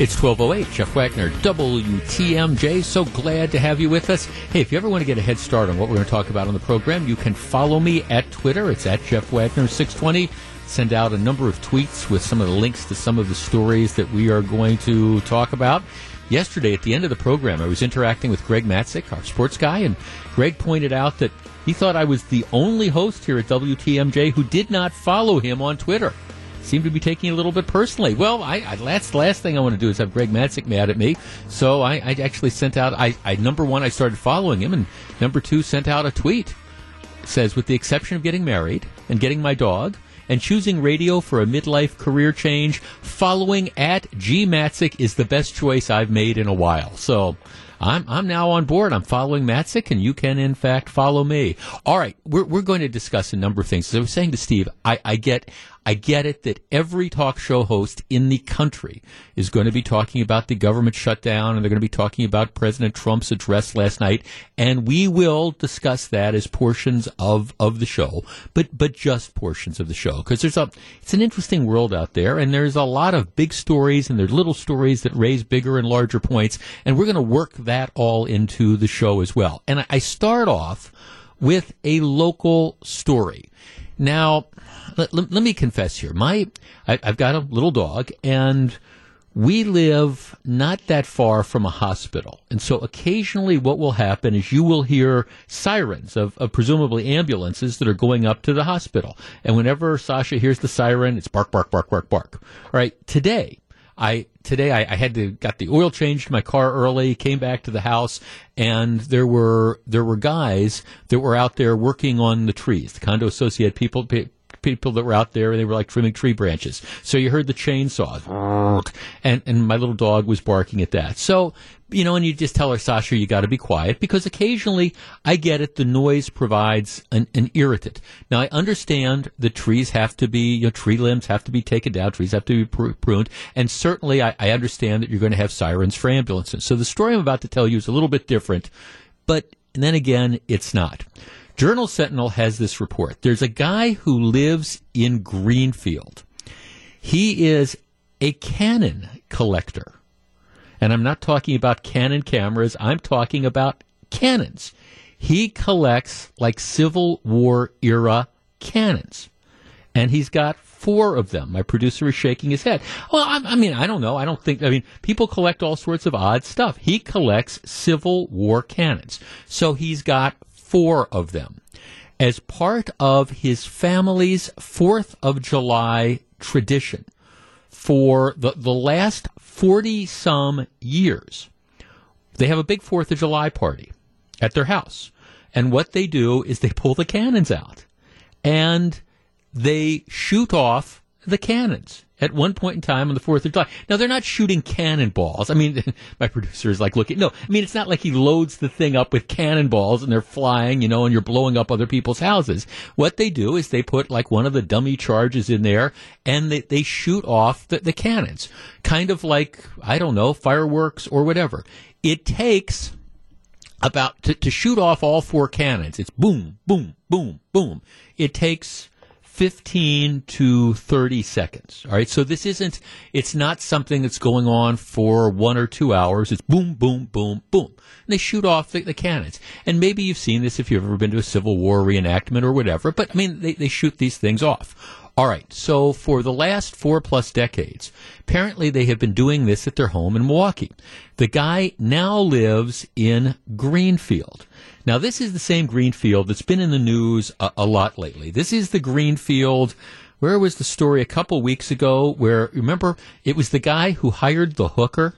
It's 12:08. Jeff Wagner, WTMJ. So glad to have you with us. Hey, if you ever want to get a head start on what we're going to talk about on the program, you can follow me at Twitter. It's at Jeff Wagner 620. Send out a number of tweets with some of the links to some of the stories that we are going to talk about. Yesterday, at the end of the program, I was interacting with Greg Matzik, our sports guy, and Greg pointed out that he thought I was the only host here at WTMJ who did not follow him on Twitter. Seemed to be taking it a little bit personally. Well, that's the last thing I want to do is have Greg Matzik mad at me. So I actually sent out, number one, I started following him, and number two, sent out a tweet. It says, with the exception of getting married and getting my dog and choosing radio for a midlife career change, following at G. Matzik is the best choice I've made in a while. So I'm now on board. I'm following Matzik, and you can, in fact, follow me. All right, we're going to discuss a number of things. As I was saying to Steve, I get it that every talk show host in the country is going to be talking about the government shutdown, and they're going to be talking about President Trump's address last night, and we will discuss that as portions of the show, but just portions of the show, because it's an interesting world out there, and there's a lot of big stories, and there's little stories that raise bigger and larger points, and we're going to work that all into the show as well. And I start off with a local story. Now, let me confess here. I've got a little dog, and we live not that far from a hospital. And so occasionally what will happen is you will hear sirens of presumably ambulances that are going up to the hospital. And whenever Sasha hears the siren, it's bark, bark, bark, bark, bark. All right, Today I got the oil changed in my car early, came back to the house, and there were guys that were out there working on the trees. The condo associate people that were out there, and they were like trimming tree branches. So you heard the chainsaws, and my little dog was barking at that. So, and you just tell her, Sasha, you got to be quiet, because occasionally, I get it, the noise provides an irritant. Now, I understand that trees have to be, tree limbs have to be taken down, trees have to be pruned, and certainly I understand that you're going to have sirens for ambulances. So the story I'm about to tell you is a little bit different, but then again, it's not. Journal Sentinel has this report. There's a guy who lives in Greenfield. He is a Canon collector. And I'm not talking about Canon cameras. I'm talking about Canons. He collects like Civil War era Canons. And he's got 4 of them. My producer is shaking his head. Well, I don't know. People collect all sorts of odd stuff. He collects Civil War Canons. So he's got 4 of them as part of his family's 4th of July tradition. For the last 40-some years, they have a big 4th of July party at their house. And what they do is they pull the cannons out, and they shoot off the cannons at one point in time on the 4th of July. Now, they're not shooting cannonballs. My producer is like looking. No, it's not like he loads the thing up with cannonballs and they're flying, and you're blowing up other people's houses. What they do is they put like one of the dummy charges in there, and they shoot off the cannons, kind of like, I don't know, fireworks or whatever. It takes about, to shoot off all 4 cannons, it's boom, boom, boom, boom. It takes 15 to 30 seconds. All right. So this isn't, it's not something that's going on for 1 or 2 hours. It's boom, boom, boom, boom. And they shoot off the cannons. And maybe you've seen this if you've ever been to a Civil War reenactment or whatever, but they shoot these things off. All right. So for the last 4+ decades, apparently they have been doing this at their home in Milwaukee. The guy now lives in Greenfield. Now, this is the same Greenfield that's been in the news a lot lately. This is the Greenfield, where was the story a couple weeks ago where, remember, it was the guy who hired the hooker,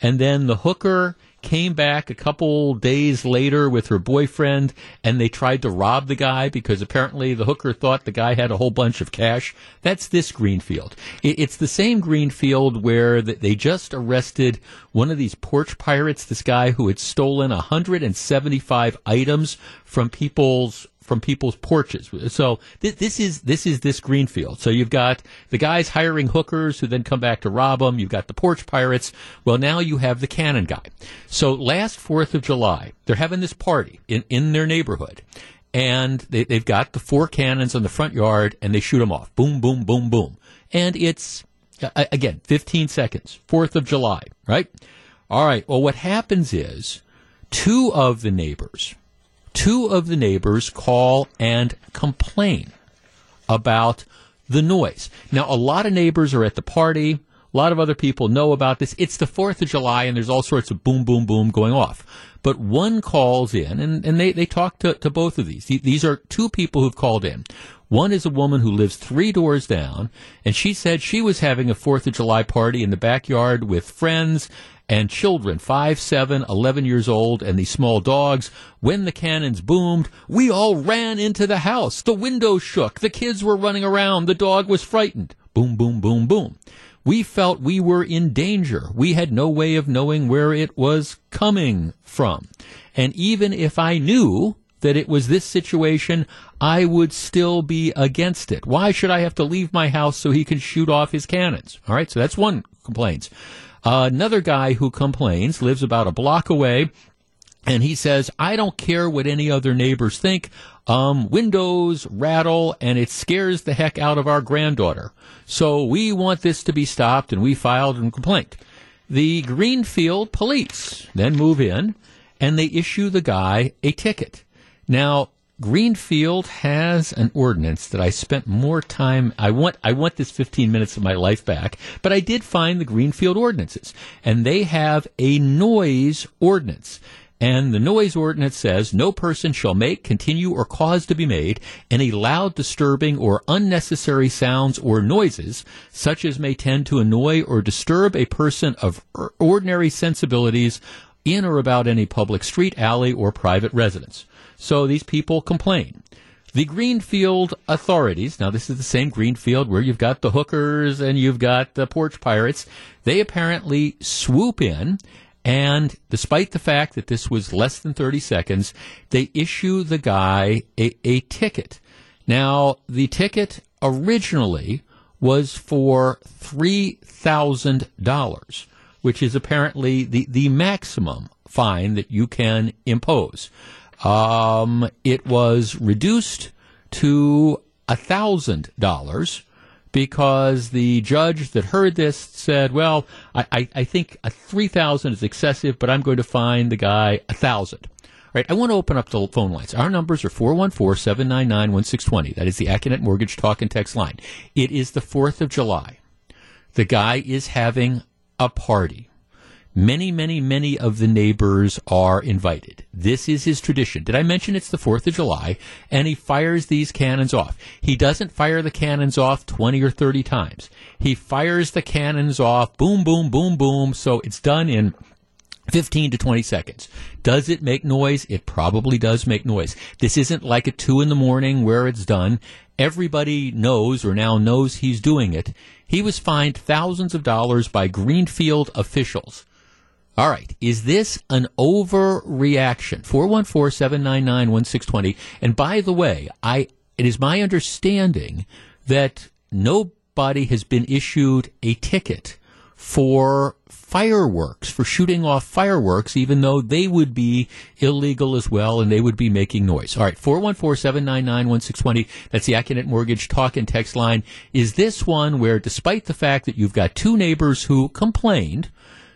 and then the hooker came back a couple days later with her boyfriend, and they tried to rob the guy because apparently the hooker thought the guy had a whole bunch of cash. That's this Greenfield. It's the same Greenfield where they just arrested one of these porch pirates, this guy who had stolen 175 items from people's porches. So this is this Greenfield. So you've got the guys hiring hookers who then come back to rob them. You've got the porch pirates. Well, now you have the cannon guy. So last 4th of July, they're having this party in their neighborhood. And they've got the 4 cannons on the front yard, and they shoot them off. Boom, boom, boom, boom. And it's Again, 15 seconds, 4th of July, right? All right, well, what happens is two of the neighbors call and complain about the noise. Now, a lot of neighbors are at the party. A lot of other people know about this. It's the 4th of July, and there's all sorts of boom, boom, boom going off. But one calls in, and they talk to both of these. These are two people who've called in. One is a woman who lives three doors down, and she said she was having a 4th of July party in the backyard with friends and children, 5, 7, 11 years old, and these small dogs. When the cannons boomed, we all ran into the house. The windows shook. The kids were running around. The dog was frightened. Boom, boom, boom, boom. We felt we were in danger. We had no way of knowing where it was coming from. And even if I knew that it was this situation, I would still be against it. Why should I have to leave my house so he can shoot off his cannons? All right, so that's one complaints. Another guy who complains lives about a block away, and he says, I don't care what any other neighbors think. Windows rattle, and it scares the heck out of our granddaughter. So we want this to be stopped, and we filed a complaint. The Greenfield police then move in, and they issue the guy a ticket. Now, Greenfield has an ordinance that I spent more time, I want this 15 minutes of my life back, but I did find the Greenfield ordinances, and they have a noise ordinance. And the noise ordinance says no person shall make, continue, or cause to be made any loud, disturbing, or unnecessary sounds or noises, such as may tend to annoy or disturb a person of ordinary sensibilities in or about any public street, alley, or private residence. So these people complain. The Greenfield authorities, now this is the same Greenfield where you've got the hookers and you've got the porch pirates, they apparently swoop in. And despite the fact that this was less than 30 seconds, they issue the guy a ticket. Now, the ticket originally was for $3,000, which is apparently the maximum fine that you can impose. It was reduced to $1,000. Because the judge that heard this said, well, I think $3,000 is excessive, but I'm going to fine the guy $1,000. All right, I want to open up the phone lines. Our numbers are 414-799-1620. That is the Acunet Mortgage Talk and Text line. It is the 4th of July. The guy is having a party. Many, many, many of the neighbors are invited. This is his tradition. Did I mention it's the 4th of July? And he fires these cannons off. He doesn't fire the cannons off 20 or 30 times. He fires the cannons off, boom, boom, boom, boom, so it's done in 15 to 20 seconds. Does it make noise? It probably does make noise. This isn't like at 2 in the morning where it's done. Everybody knows or now knows he's doing it. He was fined thousands of dollars by Greenfield officials. All right. Is this an overreaction? 414-799-1620. And by the way, it is my understanding that nobody has been issued a ticket for fireworks, for shooting off fireworks, even though they would be illegal as well and they would be making noise. All right. 414-799-1620. That's the Acunet Mortgage Talk and Text line. Is this one where, despite the fact that you've got two neighbors who complained,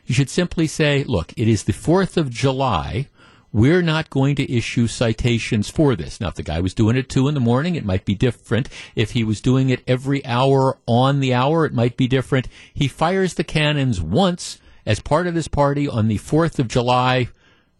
you should simply say, look, it is the 4th of July. We're not going to issue citations for this. Now, if the guy was doing it 2 in the morning, it might be different. If he was doing it every hour on the hour, it might be different. He fires the cannons once as part of this party on the 4th of July.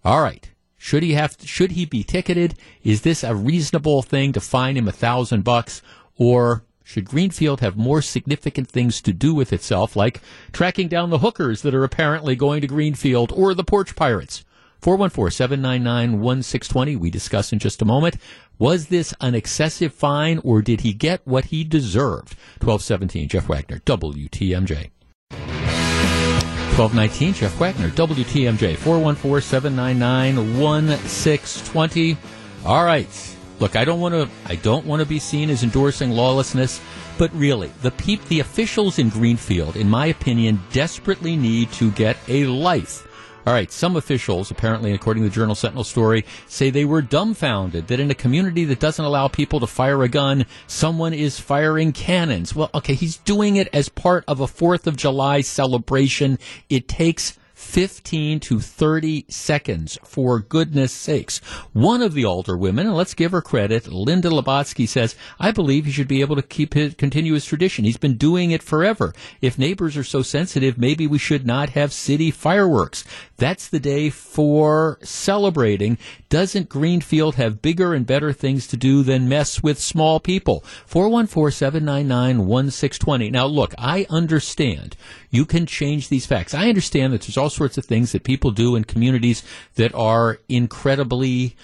All right. Should he be ticketed? Is this a reasonable thing to fine him $1,000 or should Greenfield have more significant things to do with itself, like tracking down the hookers that are apparently going to Greenfield or the porch pirates? 414-799-1620. We discuss in just a moment. Was this an excessive fine, or did he get what he deserved? 1217, Jeff Wagner, WTMJ. 1219, Jeff Wagner, WTMJ, 414-799-1620. All right. Look, I don't want to be seen as endorsing lawlessness, but really, the officials in Greenfield, in my opinion, desperately need to get a life All right, some officials, apparently, according to the Journal Sentinel story, say they were dumbfounded that in a community that doesn't allow people to fire a gun, someone is firing cannons. Well, okay, he's doing it as part of a 4th of July celebration. It takes 15 to 30 seconds, for goodness sakes. One of the alderwomen, and let's give her credit, Linda Lobotsky, says, I believe he should be able to continue his tradition. He's been doing it forever. If neighbors are so sensitive, maybe we should not have city fireworks. That's the day for celebrating. Doesn't Greenfield have bigger and better things to do than mess with small people? 414-799-1620. Now, look, I understand you can change these facts. I understand that there's all sorts of things that people do in communities that are incredibly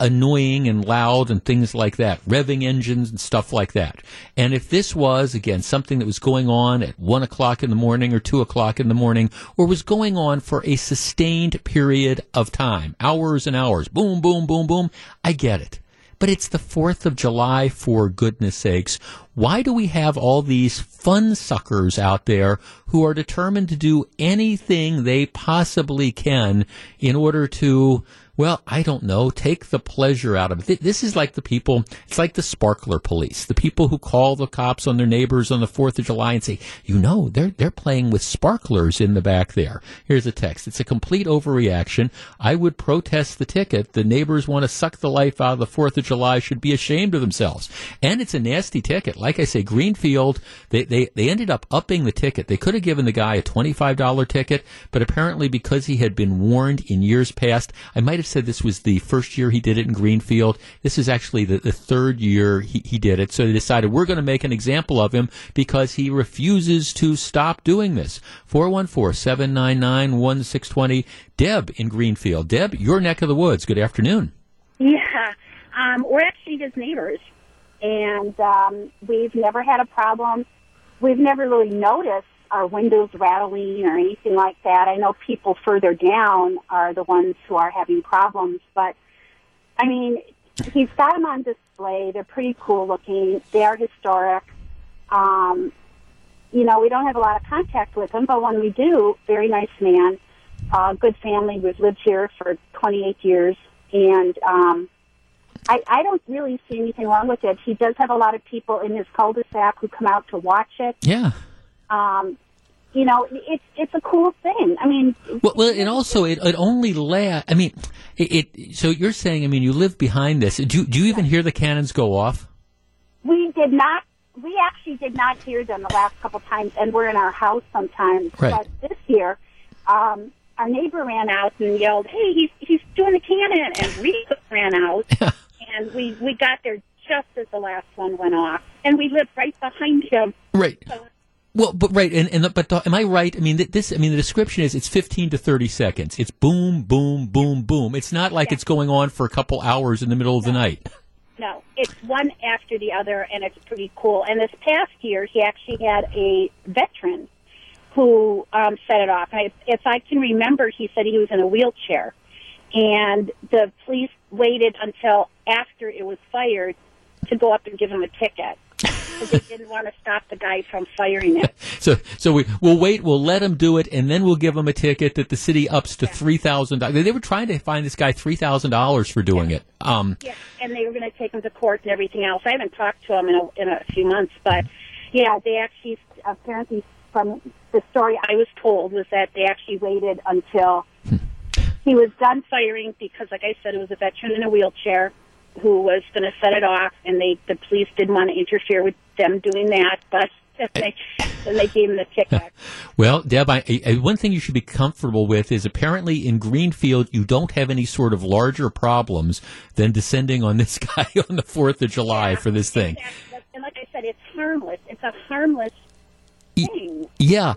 annoying and loud and things like that, revving engines and stuff like that. And if this was, again, something that was going on at 1 o'clock in the morning or 2 o'clock in the morning, or was going on for a sustained period of time, hours and hours, boom, boom, boom, boom, I get it. But it's the 4th of July, for goodness sakes. Why do we have all these fun suckers out there who are determined to do anything they possibly can in order to, well, I don't know, take the pleasure out of it? This is like the people, it's like the sparkler police, the people who call the cops on their neighbors on the 4th of July and say, you know, they're playing with sparklers in the back there. Here's a text. It's a complete overreaction. I would protest the ticket. The neighbors want to suck the life out of the 4th of July, should be ashamed of themselves. And it's a nasty ticket. Like I say, Greenfield, they ended up upping the ticket. They could have given the guy a $25 ticket, but apparently because he had been warned in years past, I might have said this was the first year he did it in Greenfield. This is actually the third year he did it. So they decided we're going to make an example of him because he refuses to stop doing this. 414-799-1620. Deb in Greenfield. Deb, your neck of the woods. Good afternoon. Yeah, we're actually just neighbors. And we've never had a problem. We've never really noticed our windows rattling or anything like that. I know people further down are the ones who are having problems. But, I mean, he's got them on display. They're pretty cool looking. They are historic. You know, we don't have a lot of contact with him, but when we do, very nice man, good family. We've lived here for 28 years. And I don't really see anything wrong with it. He does have a lot of people in his cul-de-sac who come out to watch it. Yeah. You know, it's a cool thing. I mean... Well, and also, it only lasts... I mean, so you're saying, I mean, you live behind this. Do you even hear the cannons go off? We did not. We actually did not hear them the last couple times, and we're in our house sometimes. Right. But this year, our neighbor ran out and yelled, hey, he's doing the cannon, and we ran out. And we got there just as the last one went off, and we lived right behind him. Right. So, well, but right, am I right? I mean, the description is it's 15 to 30 seconds. It's boom, boom, boom, boom. It's not like it's going on for a couple hours in the middle of the night. No, it's one after the other, and it's pretty cool. And this past year, he actually had a veteran who set it off. If I can remember, he said he was in a wheelchair. And the police waited until after it was fired to go up and give him a ticket because they didn't want to stop the guy from firing it. So we'll wait, we'll let him do it, and then we'll give him a ticket that the city ups to $3,000. They were trying to find this guy $3,000 for doing it. And they were going to take him to court and everything else. I haven't talked to him in a few months, but yeah, they actually apparently from the story I was told was that they actually waited until. He was done firing because, like I said, it was a veteran in a wheelchair who was going to set it off, and the police didn't want to interfere with them doing that, but they gave him the kickback. Well, Deb, one thing you should be comfortable with is apparently in Greenfield you don't have any sort of larger problems than descending on this guy on the 4th of July for this thing. And like I said, it's harmless. It's a harmless thing. Yeah.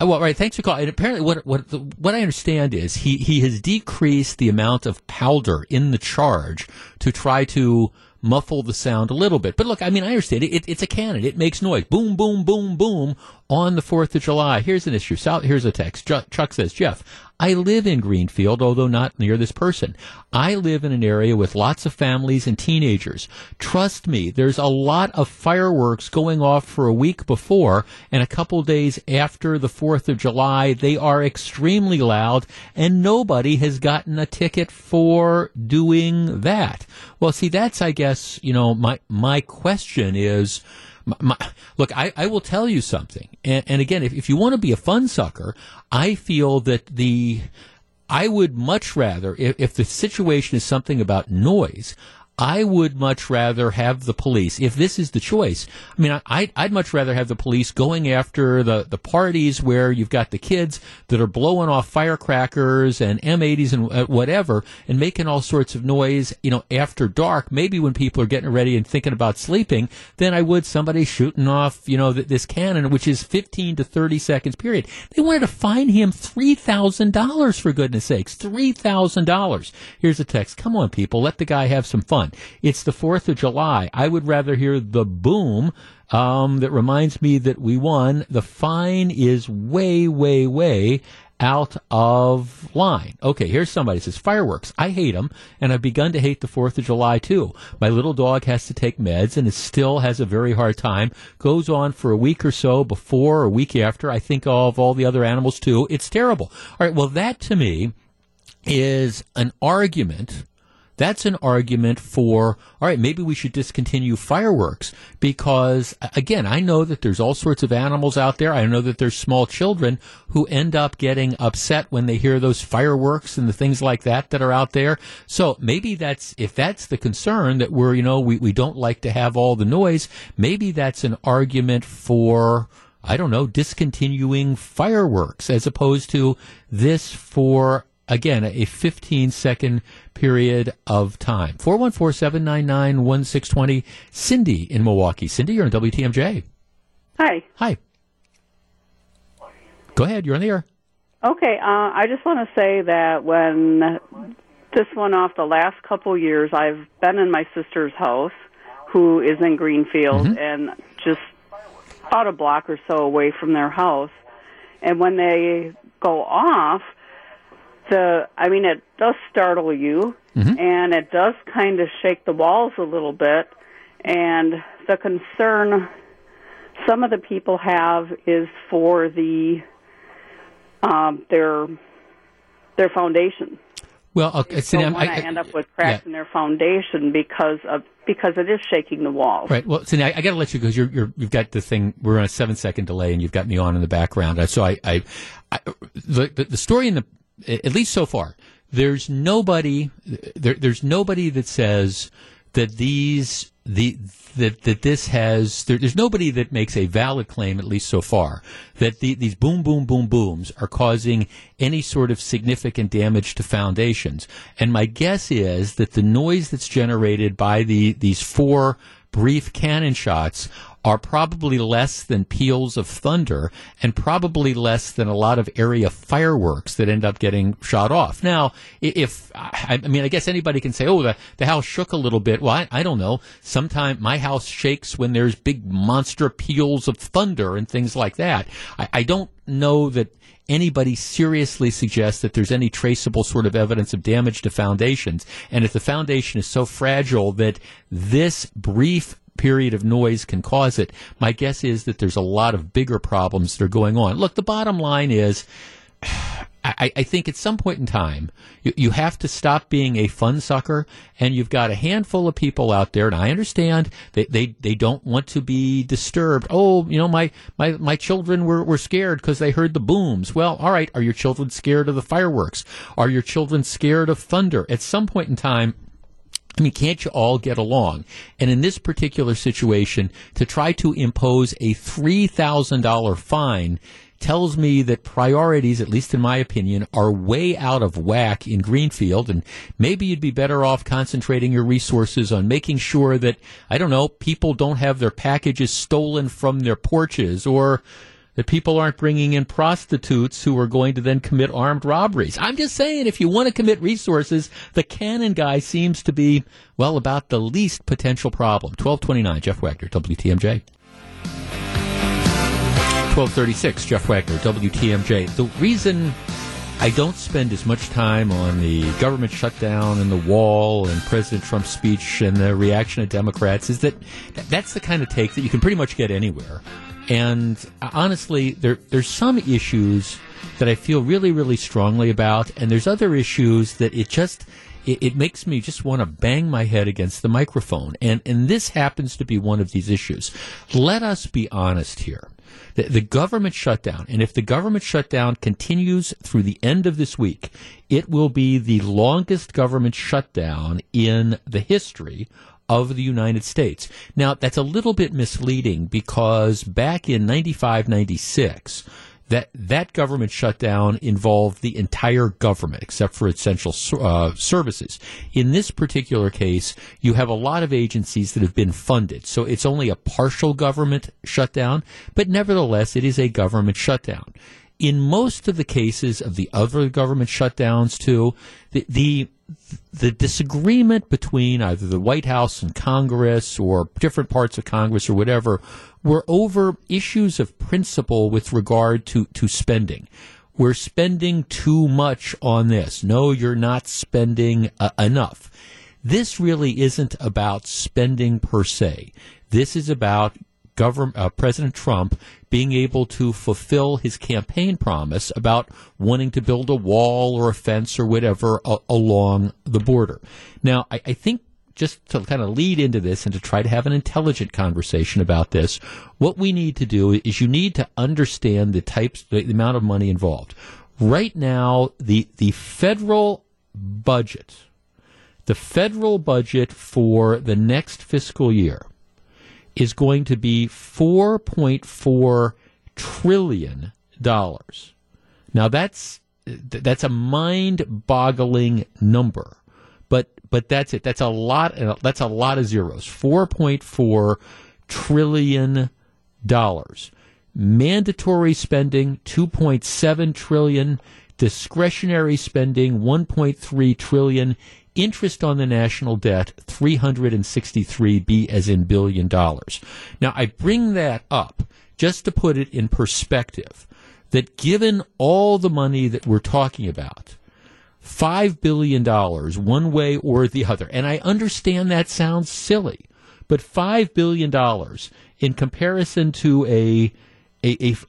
Well, right. Thanks for calling. And apparently what I understand is he has decreased the amount of powder in the charge to try to muffle the sound a little bit. But look, I mean, I understand it. It's a cannon. It makes noise. Boom, boom, boom, boom. on the 4th of July. Here's an issue. Here's a text. Chuck says, Jeff, I live in Greenfield, although not near this person. I live in an area with lots of families and teenagers. Trust me, there's a lot of fireworks going off for a week before and a couple days after the 4th of July. They are extremely loud, and nobody has gotten a ticket for doing that. Well, see, that's, I guess, you know, my question is, look, I will tell you something. And again, if you want to be a fun sucker, I feel that I would much rather, if the situation is something about noise, I would much rather have the police, if this is the choice, I mean, I'd much rather have the police going after the parties where you've got the kids that are blowing off firecrackers and M80s and whatever and making all sorts of noise, you know, after dark, maybe when people are getting ready and thinking about sleeping, than I would somebody shooting off, you know, this cannon, which is 15 to 30 seconds period. They wanted to fine him $3,000, for goodness sakes, $3,000. Here's a text. Come on, people. Let the guy have some fun. It's the 4th of July. I would rather hear the boom that reminds me that we won. The fine is way, way, way out of line. Okay, here's somebody that says, fireworks. I hate them, and I've begun to hate the 4th of July, too. My little dog has to take meds, and it still has a very hard time. Goes on for a week or so before or a week after. I think of all the other animals, too. It's terrible. All right, well, that to me is an argument. That's an argument for, all right, maybe we should discontinue fireworks because, again, I know that there's all sorts of animals out there. I know that there's small children who end up getting upset when they hear those fireworks and the things like that that are out there. So maybe that's, if that's the concern that we're, you know, we don't like to have all the noise, maybe that's an argument for, I don't know, discontinuing fireworks as opposed to this for, again, a 15-second period of time. 414-799-1620. Cindy in Milwaukee. Cindy, you're on WTMJ. Hi. Hi. Go ahead. You're on the air. Okay. I just want to say that when this went off the last couple years, I've been in my sister's house, who is in Greenfield, mm-hmm. and just about a block or so away from their house. And when they go off, I mean, it does startle you, mm-hmm. and it does kind of shake the walls a little bit. And the concern some of the people have is for their foundation. Well, okay, so I end up with cracks in their foundation because it is shaking the walls. Right. Well, so now I got to let you go because you've got the thing. We're on a 7-second delay, and you've got me on in the background. So the story in the. At least so far, there's nobody that says that there's nobody that makes a valid claim, at least so far, that these boom, boom, boom, booms are causing any sort of significant damage to foundations. And my guess is that the noise that's generated by these four brief cannon shots are probably less than peals of thunder and probably less than a lot of area fireworks that end up getting shot off. Now, if I mean, I guess anybody can say, oh, the house shook a little bit. Well, I don't know. Sometimes my house shakes when there's big monster peals of thunder and things like that. I don't know that anybody seriously suggests that there's any traceable sort of evidence of damage to foundations. And if the foundation is so fragile that this brief period of noise can cause it, my guess is that there's a lot of bigger problems that are going on. Look, the bottom line is, I think at some point in time, you have to stop being a fun sucker, and you've got a handful of people out there, and I understand they don't want to be disturbed. Oh, you know, my children were scared because they heard the booms. Well, all right, are your children scared of the fireworks? Are your children scared of thunder? At some point in time, I mean, can't you all get along? And in this particular situation, to try to impose a $3,000 fine tells me that priorities, at least in my opinion, are way out of whack in Greenfield, and maybe you'd be better off concentrating your resources on making sure that, I don't know, people don't have their packages stolen from their porches, or that people aren't bringing in prostitutes who are going to then commit armed robberies. I'm just saying, if you want to commit resources, the cannon guy seems to be, well, about the least potential problem. 1229, Jeff Wagner, WTMJ. 1236, Jeff Wagner, WTMJ. The reason I don't spend as much time on the government shutdown and the wall and President Trump's speech and the reaction of Democrats is that that's the kind of take that you can pretty much get anywhere. And honestly, there's some issues that I feel really, really strongly about, and there's other issues that it makes me just want to bang my head against the microphone. And this happens to be one of these issues. Let us be honest here. The government shutdown, and if the government shutdown continues through the end of this week, it will be the longest government shutdown in the history of the United States. Now, that's a little bit misleading because back in 95, 96, that government shutdown involved the entire government, except for essential services. In this particular case, you have a lot of agencies that have been funded, so it's only a partial government shutdown, but nevertheless, it is a government shutdown. In most of the cases of the other government shutdowns, too, the disagreement between either the White House and Congress or different parts of Congress or whatever were over issues of principle with regard to spending. We're spending too much on this. No, you're not spending enough. This really isn't about spending per se. This is about President Trump being able to fulfill his campaign promise about wanting to build a wall or a fence or whatever along the border. Now, I think just to kind of lead into this and to try to have an intelligent conversation about this, what we need to do is you need to understand the amount of money involved. Right now, the federal budget, for the next fiscal year is going to be $4.4 trillion. Now, that's a mind-boggling number, but that's it. That's a lot. That's a lot of zeros. $4.4 trillion. Mandatory spending, $2.7 trillion. Discretionary spending, $1.3 trillion. Interest on the national debt, $363 billion. Now, I bring that up just to put it in perspective, that given all the money that we're talking about, $5 billion one way or the other, and I understand that sounds silly, but $5 billion in comparison to a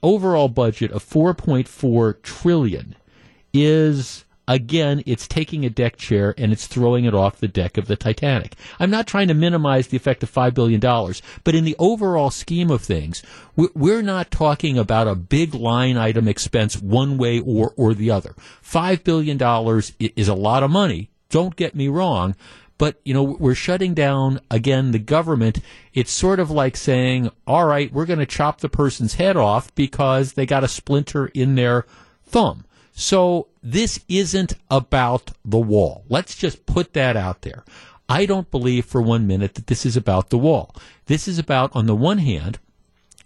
overall budget of $4.4 trillion is... Again, it's taking a deck chair and it's throwing it off the deck of the Titanic. I'm not trying to minimize the effect of $5 billion, but in the overall scheme of things, we're not talking about a big line item expense one way or the other. $5 billion is a lot of money. Don't get me wrong. But, you know, we're shutting down, again, the government. It's sort of like saying, all right, we're going to chop the person's head off because they got a splinter in their thumb. So this isn't about the wall. Let's just put that out there. I don't believe for one minute that this is about the wall. This is about, on the one hand,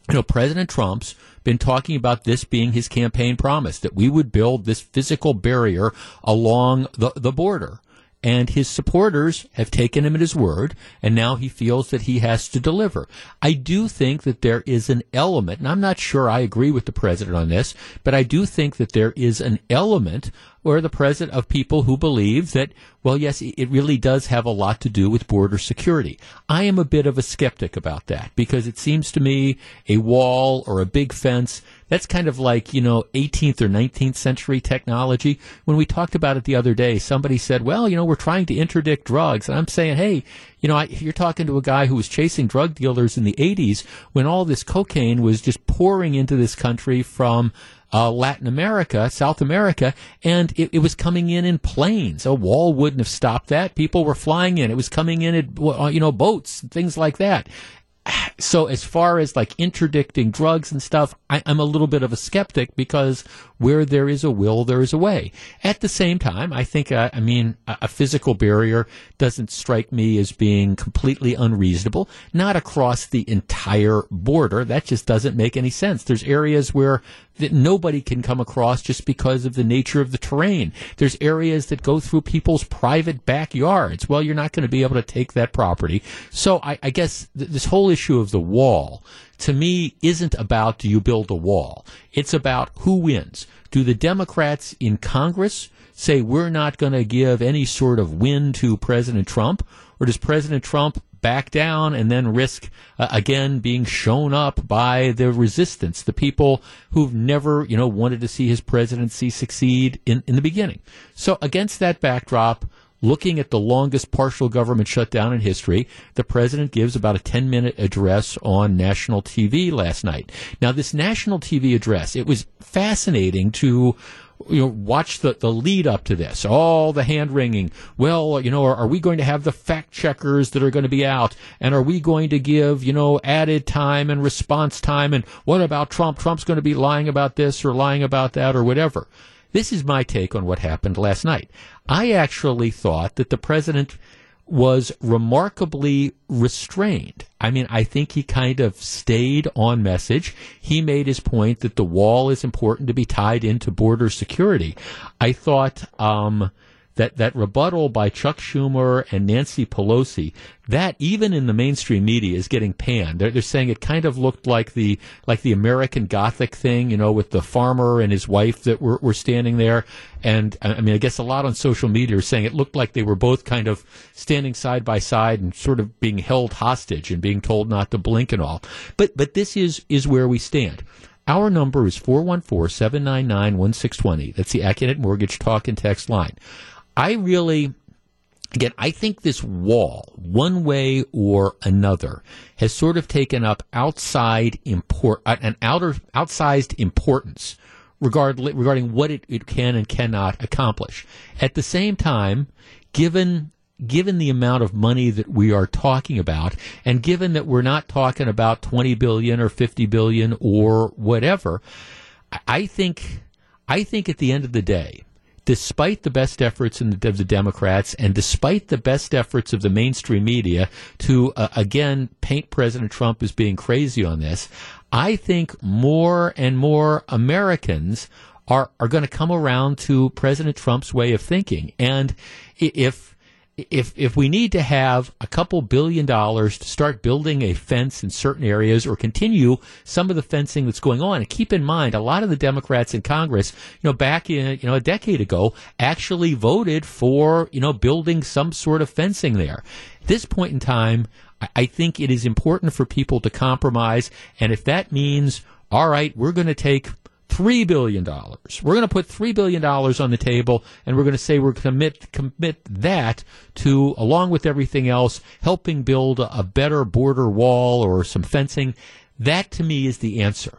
you know, President Trump's been talking about this being his campaign promise, that we would build this physical barrier along the border. And his supporters have taken him at his word, and now he feels that he has to deliver. I do think that there is an element, and I'm not sure I agree with the president on this, but I do think that there is an element where the president of people who believe that, well, yes, it really does have a lot to do with border security. I am a bit of a skeptic about that because it seems to me a wall or a big fence, that's kind of like, you know, 18th or 19th century technology. When we talked about it the other day, somebody said, well, you know, we're trying to interdict drugs. And I'm saying, hey, you know, you're talking to a guy who was chasing drug dealers in the 80s when all this cocaine was just pouring into this country from Latin America, South America, and it was coming in planes. A wall wouldn't have stopped that. People were flying in. It was coming in at, you know, boats, things like that. So as far as like interdicting drugs and stuff, I'm a little bit of a skeptic because where there is a will, there is a way. At the same time, I think, a physical barrier doesn't strike me as being completely unreasonable, not across the entire border. That just doesn't make any sense. There's areas where that nobody can come across just because of the nature of the terrain. There's areas that go through people's private backyards. Well, you're not going to be able to take that property. So I guess this whole issue issue of the wall, to me, isn't about do you build a wall. It's about who wins. Do the Democrats in Congress say we're not going to give any sort of win to President Trump? Or does President Trump back down and then risk, again, being shown up by the resistance, the people who've never, wanted to see his presidency succeed in the beginning? So against that backdrop, looking at the longest partial government shutdown in history, the president gives about a 10-minute address on national TV last night. Now, this national TV address, it was fascinating to watch the lead up to this, all the hand wringing. Well, are we going to have the fact checkers that are going to be out? And are we going to give, added time and response time? And what about Trump? Trump's going to be lying about this or lying about that or whatever. This is my take on what happened last night. I actually thought that the president was remarkably restrained. I mean, I think he kind of stayed on message. He made his point that the wall is important to be tied into border security. I thought that rebuttal by Chuck Schumer and Nancy Pelosi, that even in the mainstream media is getting panned. They're saying it kind of looked like the American Gothic thing, with the farmer and his wife that were standing there. And I mean, I guess a lot on social media are saying it looked like they were both kind of standing side by side and sort of being held hostage and being told not to blink and all. But this is where we stand. Our number is 414-799-1620. That's the Acunet Mortgage talk and text line. I think this wall, one way or another, has sort of taken up outsized importance regarding what it can and cannot accomplish. At the same time, given the amount of money that we are talking about, and given that we're not talking about 20 billion or 50 billion or whatever, I think at the end of the day, despite the best efforts of the Democrats and despite the best efforts of the mainstream media to, again, paint President Trump as being crazy on this, I think more and more Americans are going to come around to President Trump's way of thinking. And if we need to have a couple $2 billion to start building a fence in certain areas or continue some of the fencing that's going on, and keep in mind, a lot of the Democrats in Congress, back in, a decade ago, actually voted for, building some sort of fencing there. At this point in time, I think it is important for people to compromise. And if that means, all right, we're going to take $3 billion. We're going to put $3 billion on the table, and we're going to say we're commit that to, along with everything else, helping build a better border wall or some fencing. That to me is the answer.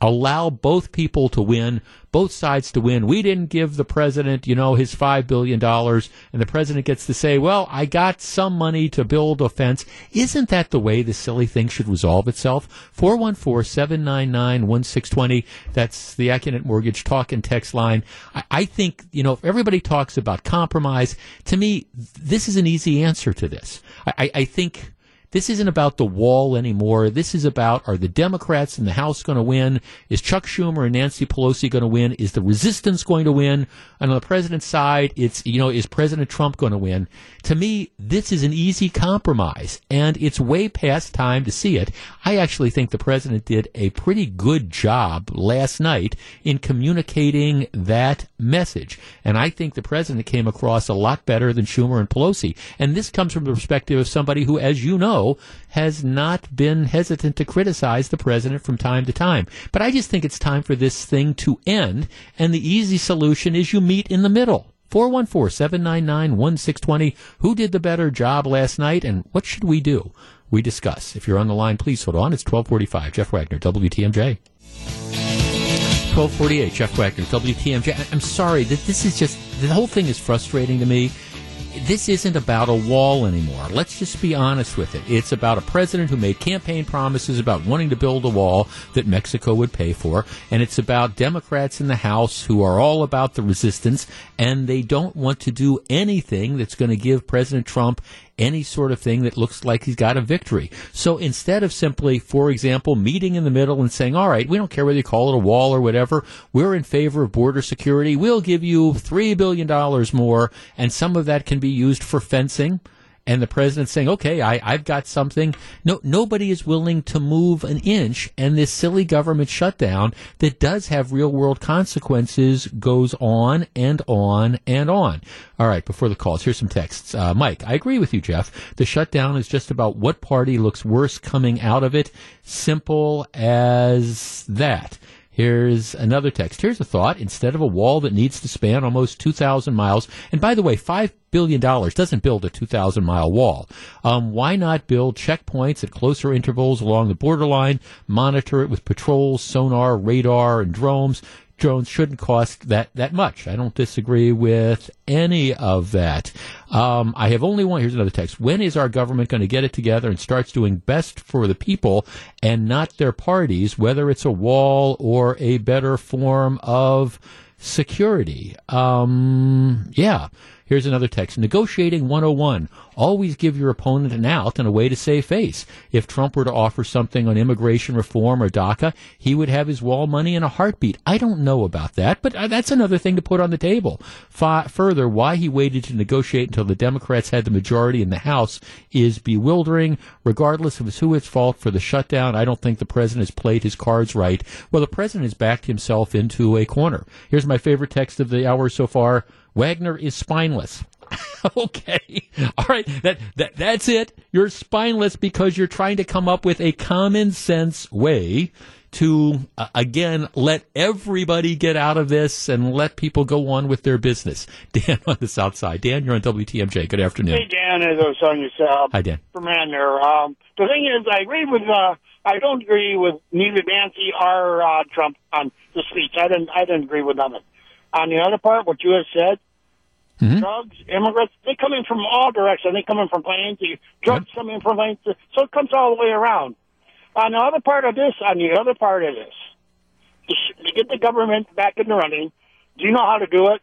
Allow both people to win, both sides to win. We didn't give the president, his $5 billion, and the president gets to say, well, I got some money to build a fence. Isn't that the way this silly thing should resolve itself? 414-799-1620. That's the Acunet Mortgage talk and text line. I think, if everybody talks about compromise, to me, this is an easy answer to this. I think this isn't about the wall anymore. This is about, are the Democrats in the House going to win? Is Chuck Schumer and Nancy Pelosi going to win? Is the resistance going to win? And on the president's side, it's, is President Trump going to win? To me, this is an easy compromise, and it's way past time to see it. I actually think the president did a pretty good job last night in communicating that message. And I think the president came across a lot better than Schumer and Pelosi. And this comes from the perspective of somebody who, as you know, has not been hesitant to criticize the president from time to time. But I just think it's time for this thing to end, and the easy solution is you meet in the middle. 414-799-1620. Who did the better job last night, and what should we do? We discuss. If you're on the line, please hold on. It's 1245. Jeff Wagner, WTMJ. 1248. Jeff Wagner, WTMJ. I'm sorry that this is just, the whole thing is frustrating to me. This isn't about a wall anymore. Let's just be honest with it. It's about a president who made campaign promises about wanting to build a wall that Mexico would pay for, and it's about Democrats in the House who are all about the resistance, and they don't want to do anything that's going to give President Trump any sort of thing that looks like he's got a victory. So instead of simply, for example, meeting in the middle and saying, all right, we don't care whether you call it a wall or whatever, we're in favor of border security, we'll give you $3 billion more, and some of that can be used for fencing, and the president's saying, okay, I've got something. No, nobody is willing to move an inch, and this silly government shutdown that does have real-world consequences goes on and on and on. All right, before the calls, here's some texts. Mike, I agree with you, Jeff. The shutdown is just about what party looks worse coming out of it. Simple as that. Here's another text. Here's a thought. Instead of a wall that needs to span almost 2,000 miles, and by the way, $5 billion doesn't build a 2,000-mile wall, why not build checkpoints at closer intervals along the borderline, monitor it with patrols, sonar, radar, and drones? Drones shouldn't cost that much. I don't disagree with any of that. I have only one. Here's another text. When is our government going to get it together and starts doing best for the people and not their parties, whether it's a wall or a better form of security? Yeah. Here's another text. Negotiating 101. Always give your opponent an out and a way to save face. If Trump were to offer something on immigration reform or DACA, he would have his wall money in a heartbeat. I don't know about that, but that's another thing to put on the table. Further, why he waited to negotiate until the Democrats had the majority in the House is bewildering. Regardless of who it's fault for the shutdown, I don't think the president has played his cards right. Well, the president has backed himself into a corner. Here's my favorite text of the hour so far. Wagner is spineless. Okay. All right. That's it. You're spineless because you're trying to come up with a common sense way to, again, let everybody get out of this and let people go on with their business. Dan on the South Side. Dan, you're on WTMJ. Good afternoon. Hey, Dan. As I was telling you, Sal. Hi, Dan. From around there. The thing is, I don't agree with neither Nancy or Trump on the speech. I didn't agree with none of it. On the other part, what you have said, mm-hmm. drugs, immigrants, they come in from all directions. They come in from planes. Drugs yep. come in from planes. So it comes all the way around. On the other part of this, to get the government back in the running, do you know how to do it?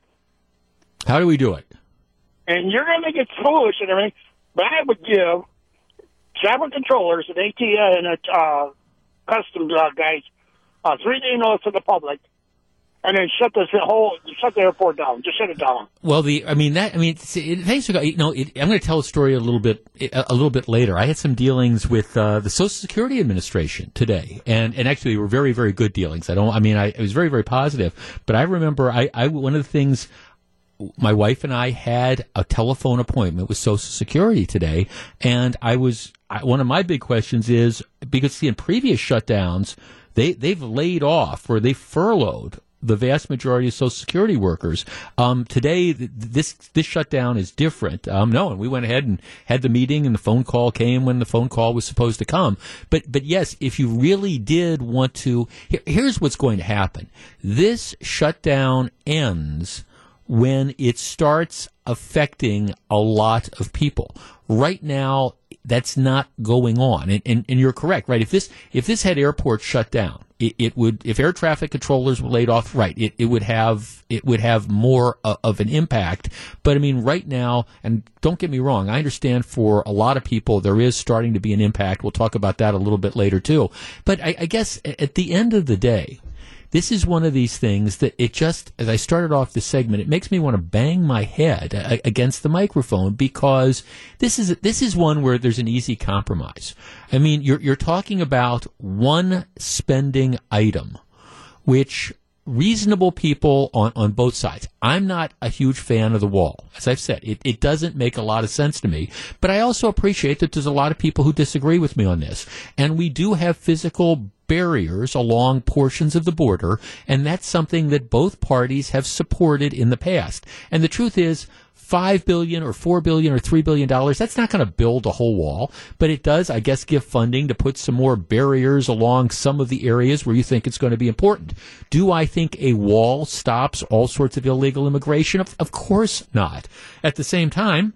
How do we do it? And you're going to get foolish and everything, but I would give traffic controllers and ATF and customs guys a 3-day notice to the public. And then shut the airport down. Just shut it down. Well, I'm going to tell a story a little bit later. I had some dealings with the Social Security Administration today, and actually they were very, very good dealings. It was very, very positive. But I remember one of the things. My wife and I had a telephone appointment with Social Security today, and one of my big questions is because in previous shutdowns they've laid off or they furloughed the vast majority of Social Security workers. Today, this shutdown is different. And we went ahead and had the meeting, and the phone call came when the phone call was supposed to come. But yes, if you really did want to, here's what's going to happen. This shutdown ends when it starts affecting a lot of people. Right now, that's not going on. And you're correct, right? If this had airports shut down, it would, if air traffic controllers were laid off, right, it would have more of an impact. But I mean, right now, and don't get me wrong, I understand for a lot of people there is starting to be an impact. We'll talk about that a little bit later too. But I guess at the end of the day, this is one of these things that it just, as I started off this segment, it makes me want to bang my head against the microphone because this is one where there's an easy compromise. I mean, you're talking about one spending item, which reasonable people on both sides. I'm not a huge fan of the wall. As I've said, it doesn't make a lot of sense to me. But I also appreciate that there's a lot of people who disagree with me on this. And we do have physical barriers along portions of the border, and that's something that both parties have supported in the past. And the truth is, $5 billion or $4 billion or $3 billion, that's not going to build a whole wall, but it does, I guess, give funding to put some more barriers along some of the areas where you think it's going to be important. Do I think a wall stops all sorts of illegal immigration? Of course not. At the same time,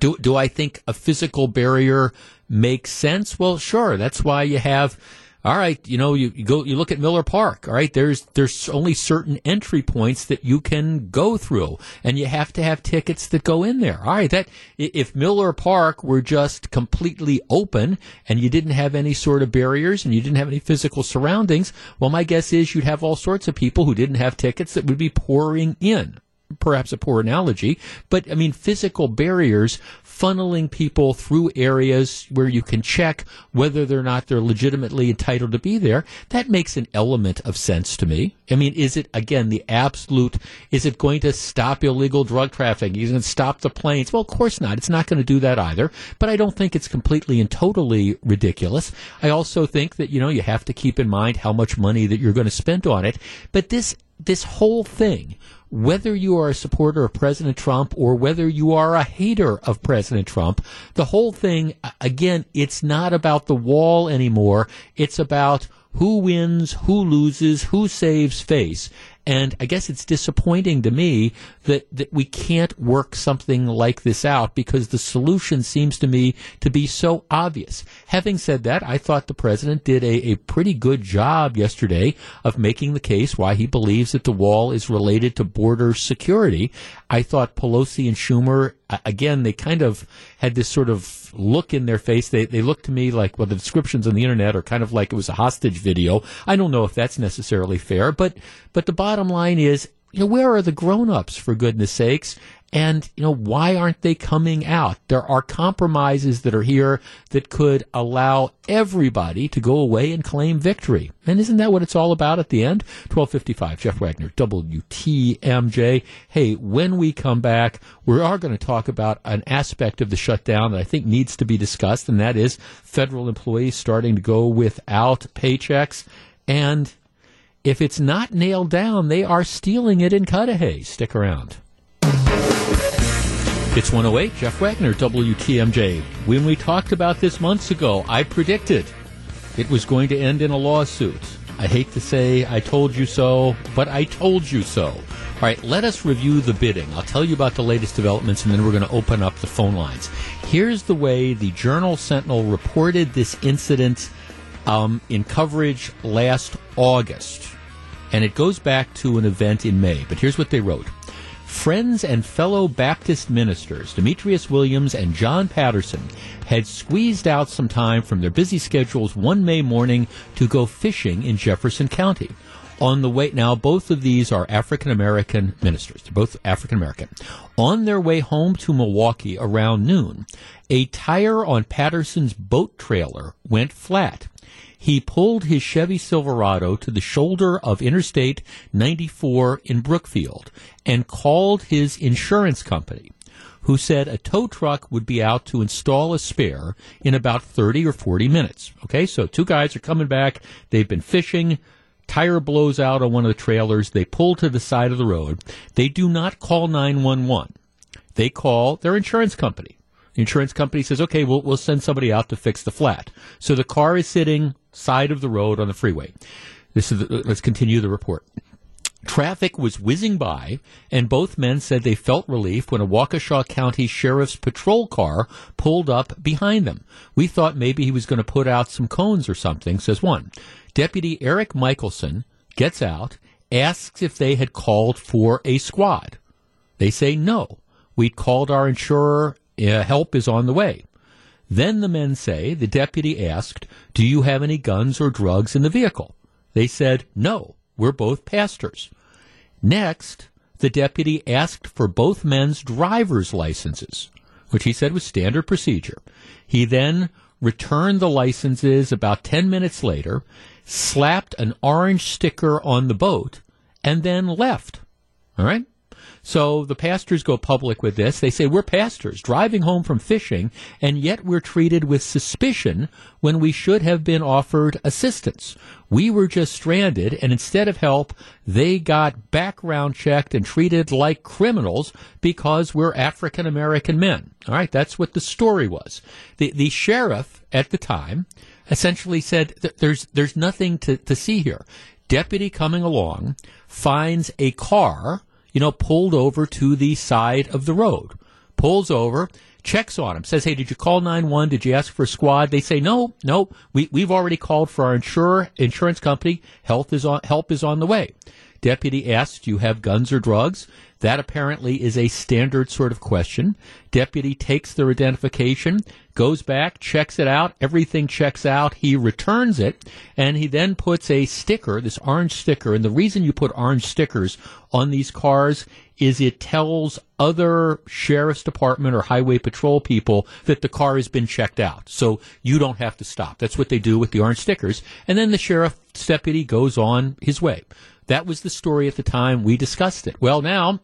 do I think a physical barrier makes sense? Well, sure. That's why you have. All right, you look at Miller Park, all right, there's only certain entry points that you can go through, and you have to have tickets that go in there. All right, that if Miller Park were just completely open and you didn't have any sort of barriers and you didn't have any physical surroundings, well, my guess is you'd have all sorts of people who didn't have tickets that would be pouring in. perhaps a poor analogy, but I mean physical barriers funneling people through areas where you can check whether or not they're legitimately entitled to be there. That makes an element of sense to me. I mean, is it, again, the absolute, is it going to stop illegal drug trafficking? Is it going to stop the planes? Well, of course not. It's not going to do that either, but I don't think it's completely and totally ridiculous. I also think that, you know, you have to keep in mind how much money that you're going to spend on it, but this whole thing, whether you are a supporter of President Trump or whether you are a hater of President Trump, the whole thing, again, it's not about the wall anymore. It's about who wins, who loses, who saves face. And I guess it's disappointing to me that we can't work something like this out because the solution seems to me to be so obvious. Having said that, I thought the president did a pretty good job yesterday of making the case why he believes that the wall is related to border security. I thought Pelosi and Schumer, again, they kind of had this sort of look in their face. They looked to me like, well, the descriptions on the internet are kind of like it was a hostage video. I don't know if that's necessarily fair, but the bottom line is, you know, where are the grown-ups, for goodness sakes? And, you know, why aren't they coming out? There are compromises that are here that could allow everybody to go away and claim victory. And isn't that what it's all about at the end? 12:55, Jeff Wagner, WTMJ. Hey, when we come back, we are going to talk about an aspect of the shutdown that I think needs to be discussed, and that is federal employees starting to go without paychecks. And if it's not nailed down, they are stealing it in Cudahy. Stick around. It's 108, Jeff Wagner, WTMJ. When we talked about this months ago, I predicted it was going to end in a lawsuit. I hate to say I told you so, but I told you so. All right, let us review the bidding. I'll tell you about the latest developments, and then we're going to open up the phone lines. Here's the way the Journal Sentinel reported this incident in coverage last August. And it goes back to an event in May, but here's what they wrote. Friends and fellow Baptist ministers, Demetrius Williams and John Patterson, had squeezed out some time from their busy schedules one May morning to go fishing in Jefferson County. On the way, now both of these are African-American ministers. They're both African-American. On their way home to Milwaukee around noon, a tire on Patterson's boat trailer went flat. He pulled his Chevy Silverado to the shoulder of Interstate 94 in Brookfield and called his insurance company, who said a tow truck would be out to install a spare in about 30 or 40 minutes. Okay, so two guys are coming back. They've been fishing. Tire blows out on one of the trailers. They pull to the side of the road. They do not call 911. They call their insurance company. The insurance company says, okay, we'll send somebody out to fix the flat. So the car is sitting side of the road on the freeway. Let's continue the report. Traffic was whizzing by, and both men said they felt relief when a Waukesha County Sheriff's patrol car pulled up behind them. We thought maybe he was going to put out some cones or something, says one. Deputy Eric Michelson gets out, asks if they had called for a squad. They say no. We called our insurer. Help is on the way. Then the men say, the deputy asked, do you have any guns or drugs in the vehicle? They said, no, we're both pastors. Next, the deputy asked for both men's driver's licenses, which he said was standard procedure. He then returned the licenses about 10 minutes later, slapped an orange sticker on the boat, and then left. All right? So the pastors go public with this. They say, we're pastors driving home from fishing, and yet we're treated with suspicion when we should have been offered assistance. We were just stranded, and instead of help, they got background checked and treated like criminals because we're African-American men. All right, that's what the story was. The sheriff at the time essentially said that there's nothing to see here. Deputy coming along finds a car, you know, pulled over to the side of the road, pulls over, checks on him, says, hey, did you call 911? Did you ask for a squad? They say, no, we've already called for our insurance company. Help is on the way. Deputy asks, do you have guns or drugs? That apparently is a standard sort of question. Deputy takes their identification, goes back, checks it out. Everything checks out. He returns it, and he then puts a sticker, this orange sticker. And the reason you put orange stickers on these cars is it tells other sheriff's department or highway patrol people that the car has been checked out, so you don't have to stop. That's what they do with the orange stickers. And then the sheriff's deputy goes on his way. That was the story at the time. We discussed it. Well, now,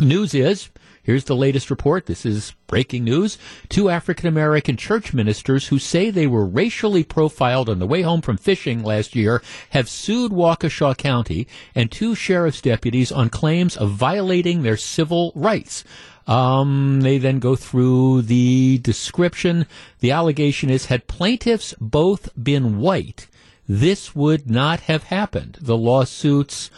news is, here's the latest report. This is breaking news. Two African-American church ministers who say they were racially profiled on the way home from fishing last year have sued Waukesha County and two sheriff's deputies on claims of violating their civil rights. They then go through the description. The allegation is, had plaintiffs both been white, this would not have happened, the lawsuits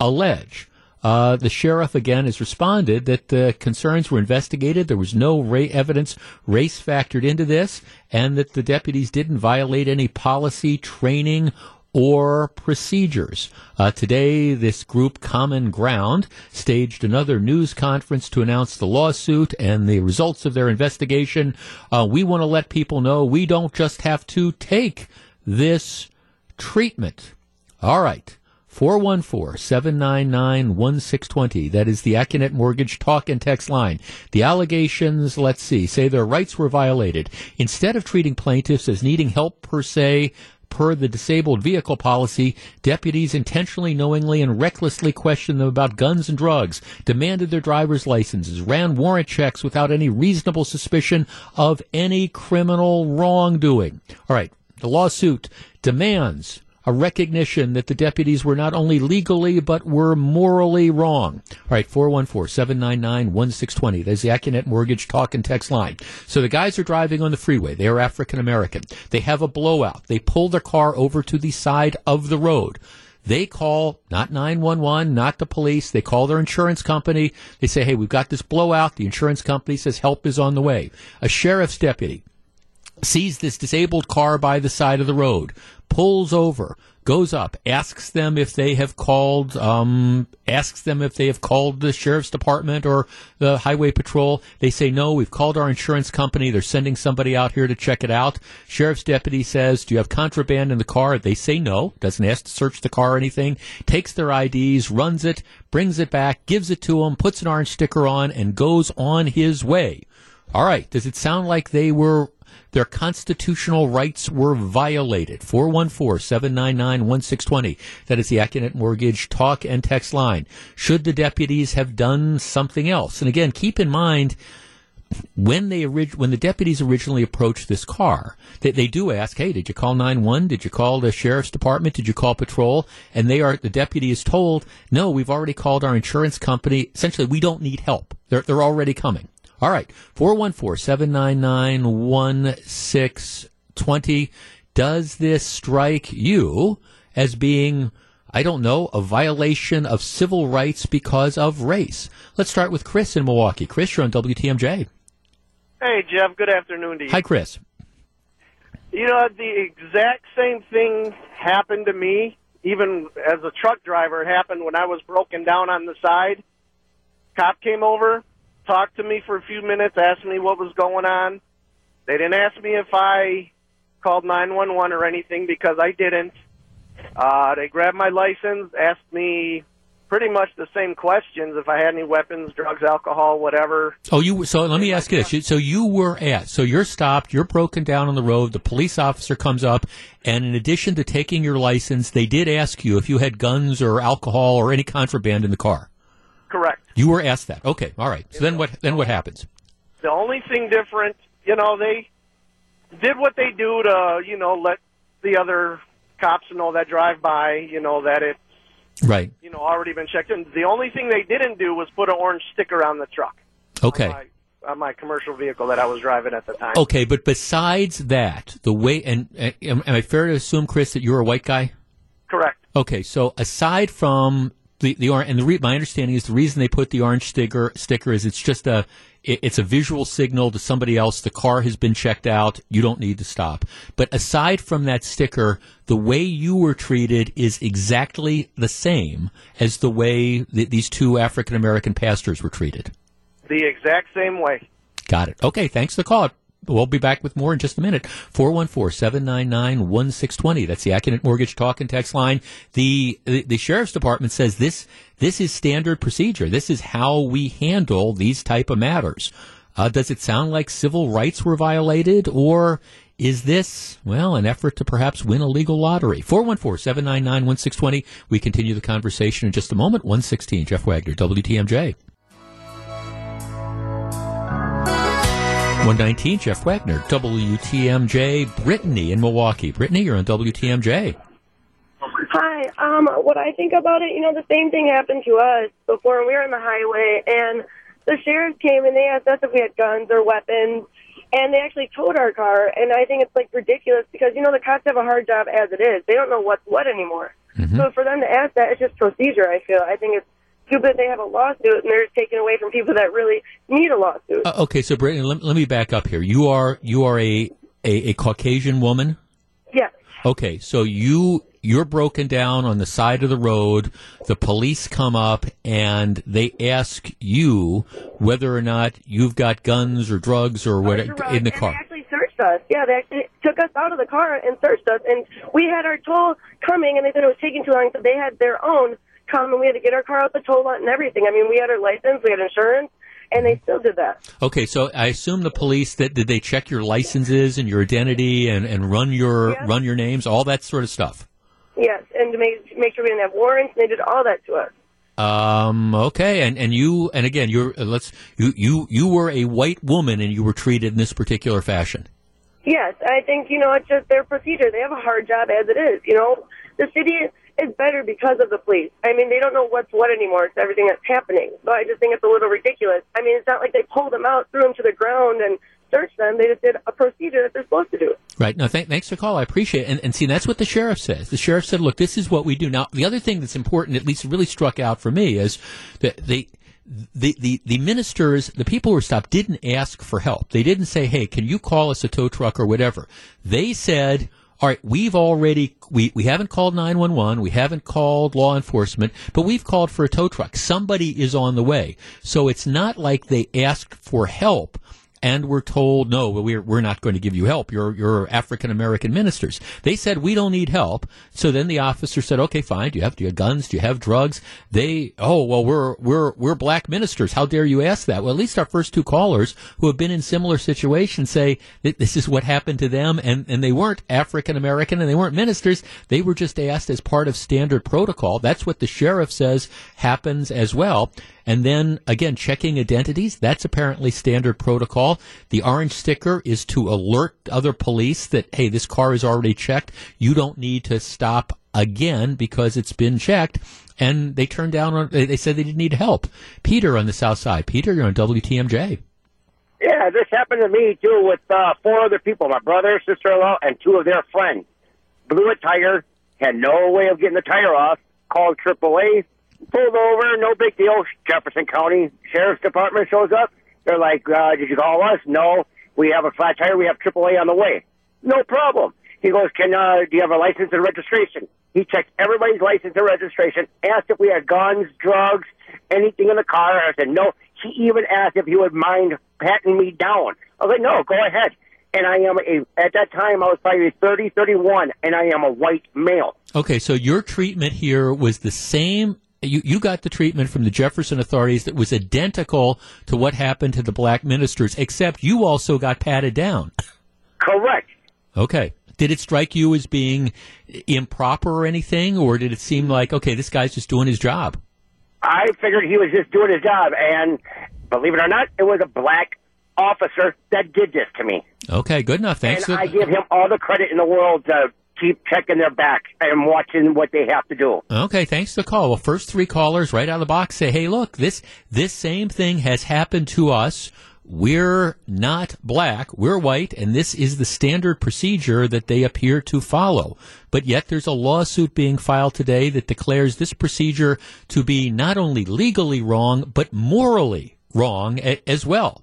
allege. The sheriff, again, has responded that the concerns were investigated. There was no evidence race factored into this, and that the deputies didn't violate any policy, training, or procedures. Today, this group Common Ground staged another news conference to announce the lawsuit and the results of their investigation. We want to let people know we don't just have to take this treatment. All right. 414-799-1620. That is the Acunet Mortgage talk and text line. The allegations, let's see, say their rights were violated. Instead of treating plaintiffs as needing help per se, per the disabled vehicle policy, deputies intentionally, knowingly, and recklessly questioned them about guns and drugs, demanded their driver's licenses, ran warrant checks without any reasonable suspicion of any criminal wrongdoing. All right. The lawsuit demands a recognition that the deputies were not only legally, but were morally wrong. All right, 414-799-1620. There's the Acunet Mortgage talk and text line. So the guys are driving on the freeway. They are African-American. They have a blowout. They pull their car over to the side of the road. They call not 911, not the police. They call their insurance company. They say, hey, we've got this blowout. The insurance company says help is on the way. A sheriff's deputy sees this disabled car by the side of the road, pulls over, goes up, asks them if they have called, the sheriff's department or the highway patrol. They say, no, we've called our insurance company. They're sending somebody out here to check it out. Sheriff's deputy says, do you have contraband in the car? They say no, doesn't ask to search the car or anything, takes their IDs, runs it, brings it back, gives it to them, puts an orange sticker on, and goes on his way. All right. Does it sound like they were, their constitutional rights were violated? 414-799-1620. That is the Acunet Mortgage talk and text line. Should the deputies have done something else? And again, keep in mind, when the deputies originally approached this car, they do ask, hey, did you call 911? Did you call the sheriff's department? Did you call patrol? And the deputy is told, no, we've already called our insurance company. Essentially, we don't need help. They're already coming. All right, 414-799-1620. Does this strike you as being, I don't know, a violation of civil rights because of race? Let's start with Chris in Milwaukee. Chris, you're on WTMJ. Hey, Jeff. Good afternoon to you. Hi, Chris. You know, the exact same thing happened to me, even as a truck driver. It happened when I was broken down on the side. Cop came over, talked to me for a few minutes, asked me what was going on. They didn't ask me if I called 911 or anything, because I didn't. They grabbed my license, asked me pretty much the same questions, if I had any weapons, drugs, alcohol, whatever. So let me ask you this. So you were so you're stopped, you're broken down on the road, the police officer comes up, and in addition to taking your license, they did ask you if you had guns or alcohol or any contraband in the car. Correct. You were asked that. Okay. All right. So then what happens? The only thing different, you know, they did what they do to, you know, let the other cops know that drive by, you know, that it's, right, you know, already been checked in. The only thing they didn't do was put an orange sticker on the truck. Okay. On my commercial vehicle that I was driving at the time. Okay. But besides that, the way, and am I fair to assume, Chris, that you're a white guy? Correct. Okay. So aside from My understanding is the reason they put the orange sticker is it's a visual signal to somebody else. The car has been checked out. You don't need to stop. But aside from that sticker, the way you were treated is exactly the same as the way these two African American pastors were treated. The exact same way. Got it. Okay. Thanks for the call. We'll be back with more in just a minute. 414-799-1620. That's the Acunet Mortgage Talk and Text line. The Sheriff's Department says this is standard procedure. This is how we handle these type of matters. Does it sound like civil rights were violated, or is this, well, an effort to perhaps win a legal lottery? 414-799-1620. We continue the conversation in just a moment. 116, Jeff Wagner, WTMJ. 119, Jeff Wagner, WTMJ. Brittany in Milwaukee. Brittany, you're on WTMJ. Hi. What I think about it, the same thing happened to us before. We were on the highway, and the sheriff came, and they asked us if we had guns or weapons, and they actually towed our car. And I think it's, ridiculous because, the cops have a hard job as it is. They don't know what's what anymore. Mm-hmm. So for them to ask that, it's just procedure, I feel. I think it's stupid. They have a lawsuit, and they're just taking away from people that really need a lawsuit. Okay, so Brittany, let me back up here. You are a Caucasian woman? Yes. Okay, so you're broken down on the side of the road. The police come up, and they ask you whether or not you've got guns or drugs or whatever in the car. Us. Yeah, they actually took us out of the car and searched us, and we had our toll coming, and they said it was taking too long, so they had their own come, and we had to get our car out the toll lot and everything. I mean, we had our license, we had insurance, and they still did that. Okay, so I assume the police, did they check your licenses and your identity and run your names, all that sort of stuff? Yes, and to make sure we didn't have warrants, and they did all that to us. Okay, and you, and again, you were a white woman, and you were treated in this particular fashion. Yes, I think, it's just their procedure. They have a hard job as it is, The city is better because of the police. I mean, they don't know what's what anymore. It's everything that's happening. So I just think it's a little ridiculous. I mean, it's not like they pulled them out, threw them to the ground, and searched them. They just did a procedure that they're supposed to do. Right. No, thanks for the call. I appreciate it. And see, that's what the sheriff says. The sheriff said, look, this is what we do. Now, the other thing that's important, at least really struck out for me, is that the ministers, the people who were stopped, didn't ask for help. They didn't say, hey, can you call us a tow truck or whatever? They said, all right, we haven't called 911, we haven't called law enforcement, but we've called for a tow truck. Somebody is on the way. So it's not like they asked for help and were told, no, we're not going to give you help. You're African-American ministers. They said, we don't need help. So then the officer said, okay, fine. Do you have guns? Do you have drugs? We're black ministers. How dare you ask that? Well, at least our first two callers who have been in similar situations say that this is what happened to them, and they weren't African-American, and they weren't ministers. They were just asked as part of standard protocol. That's what the sheriff says happens as well. And then, again, checking identities, that's apparently standard protocol. The orange sticker is to alert other police that, hey, this car is already checked. You don't need to stop again because it's been checked. And they turned down on, they said they didn't need help. Peter on the south side. Peter, you're on WTMJ. Yeah, this happened to me, too, with four other people, my brother, sister-in-law, and two of their friends. Blew a tire, had no way of getting the tire off, called AAA. Pulled over, no big deal. Jefferson County Sheriff's Department shows up. They're like, did you call us? No, we have a flat tire. We have AAA on the way. No problem. He goes, do you have a license and registration? He checked everybody's license and registration, asked if we had guns, drugs, anything in the car. I said, no. He even asked if he would mind patting me down. I was like, no, go ahead. And I am at that time, I was probably 30, 31, and I am a white male. Okay, so your treatment here was the same. You got the treatment from the Jefferson authorities that was identical to what happened to the black ministers, except you also got patted down. Correct. Okay. Did it strike you as being improper or anything, or did it seem like, okay, this guy's just doing his job? I figured he was just doing his job, and believe it or not, it was a black officer that did this to me. Okay, good enough. Thanks. And I give him all the credit in the world to keep checking their back and watching what they have to do. Okay, thanks for the call. Well, first three callers right out of the box say, hey, look, this same thing has happened to us. we're not black, we're white, and this is the standard procedure that they appear to follow. But yet there's a lawsuit being filed today that declares this procedure to be not only legally wrong, but morally wrong as well.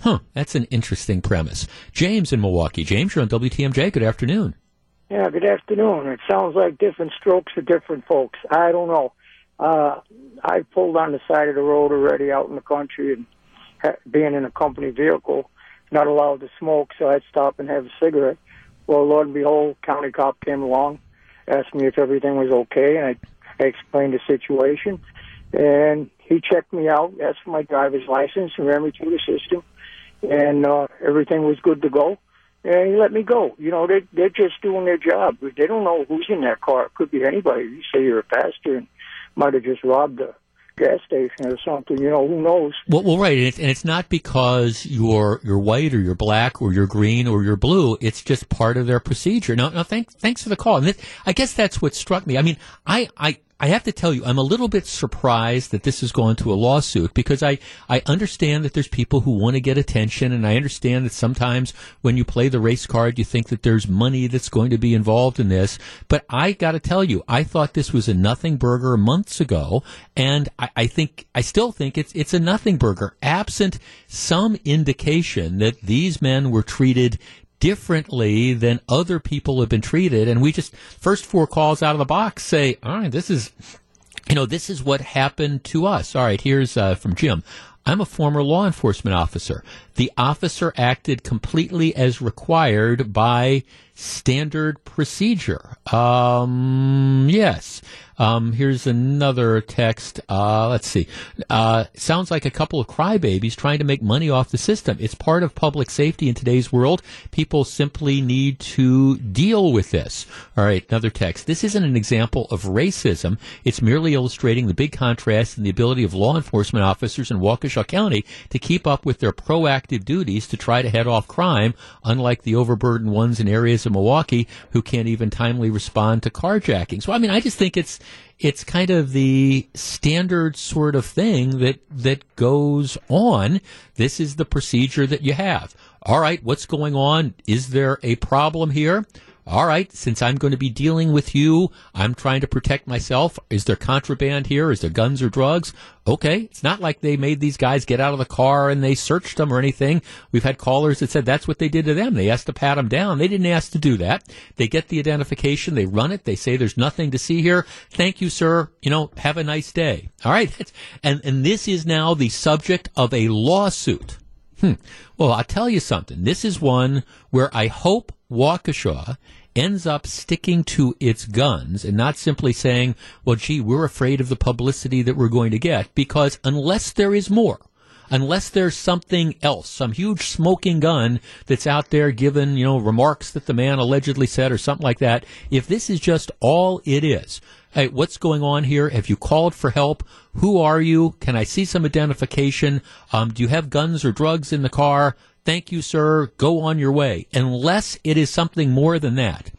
Huh, that's an interesting premise. James in Milwaukee. James, you're on WTMJ. Good afternoon. Yeah, good afternoon. It sounds like different strokes for different folks. I don't know. I pulled on the side of the road already out in the country, and being in a company vehicle, not allowed to smoke, so I'd stop and have a cigarette. Well, lo and behold, county cop came along, asked me if everything was okay, and I explained the situation. And he checked me out, asked for my driver's license, and ran me through the system, and everything was good to go. And he let me go. You know, they're just doing their job. They don't know who's in that car. It could be anybody. You say you're a pastor and might have just robbed a gas station or something. You know, who knows? Well, right. And it's not because you're white or you're black or you're green or you're blue. It's just part of their procedure. No, thanks for the call. And I guess that's what struck me. I mean, I have to tell you, I'm a little bit surprised that this has gone to a lawsuit, because I understand that there's people who want to get attention, and I understand that sometimes when you play the race card, you think that there's money that's going to be involved in this. But I got to tell you, I thought this was a nothing burger months ago, and I still think it's a nothing burger, absent some indication that these men were treated differently than other people have been treated. And we just, first four calls out of the box, say, all right, this is what happened to us. All right, here's from Jim. I'm a former law enforcement officer. The officer acted completely as required by standard procedure. Yes. Here's another text. Let's see. Sounds like a couple of crybabies trying to make money off the system. It's part of public safety in today's world. People simply need to deal with this. All right, another text. This isn't an example of racism. It's merely illustrating the big contrast in the ability of law enforcement officers in Waukesha County to keep up with their proactive duties to try to head off crime, unlike the overburdened ones in areas of Milwaukee who can't even timely respond to carjacking. So, I mean, I just think it's kind of the standard sort of thing that goes on. This is the procedure that you have. All right, what's going on? Is there a problem here? All right, since I'm going to be dealing with you, I'm trying to protect myself. Is there contraband here? Is there guns or drugs? Okay, it's not like they made these guys get out of the car and they searched them or anything. We've had callers that said that's what they did to them. They asked to pat them down. They didn't ask to do that. They get the identification. They run it. They say there's nothing to see here. Thank you, sir. You know, have a nice day. All right, and this is now the subject of a lawsuit. Well, I'll tell you something. This is one where I hope Waukesha ends up sticking to its guns and not simply saying, well, gee, we're afraid of the publicity that we're going to get, because unless there is more, unless there's something else, some huge smoking gun that's out there given, you know, remarks that the man allegedly said or something like that, if this is just all it is, hey, what's going on here? Have you called for help? Who are you? Can I see some identification? Do you have guns or drugs in the car? Thank you, sir. Go on your way. Unless it is something more than that,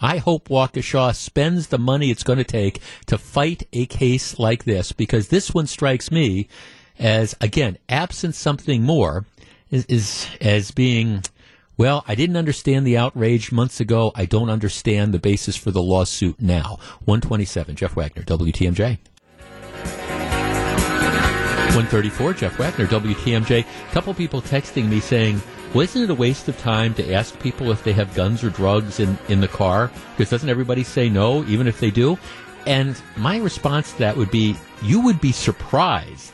I hope Waukesha spends the money it's going to take to fight a case like this, because this one strikes me as, again, absent something more, is as being, well, I didn't understand the outrage months ago. I don't understand the basis for the lawsuit now. 127, Jeff Wagner, WTMJ. 134, Jeff Wagner, WTMJ. A couple people texting me saying, well, isn't it a waste of time to ask people if they have guns or drugs in the car? Because doesn't everybody say no, even if they do? And my response to that would be, you would be surprised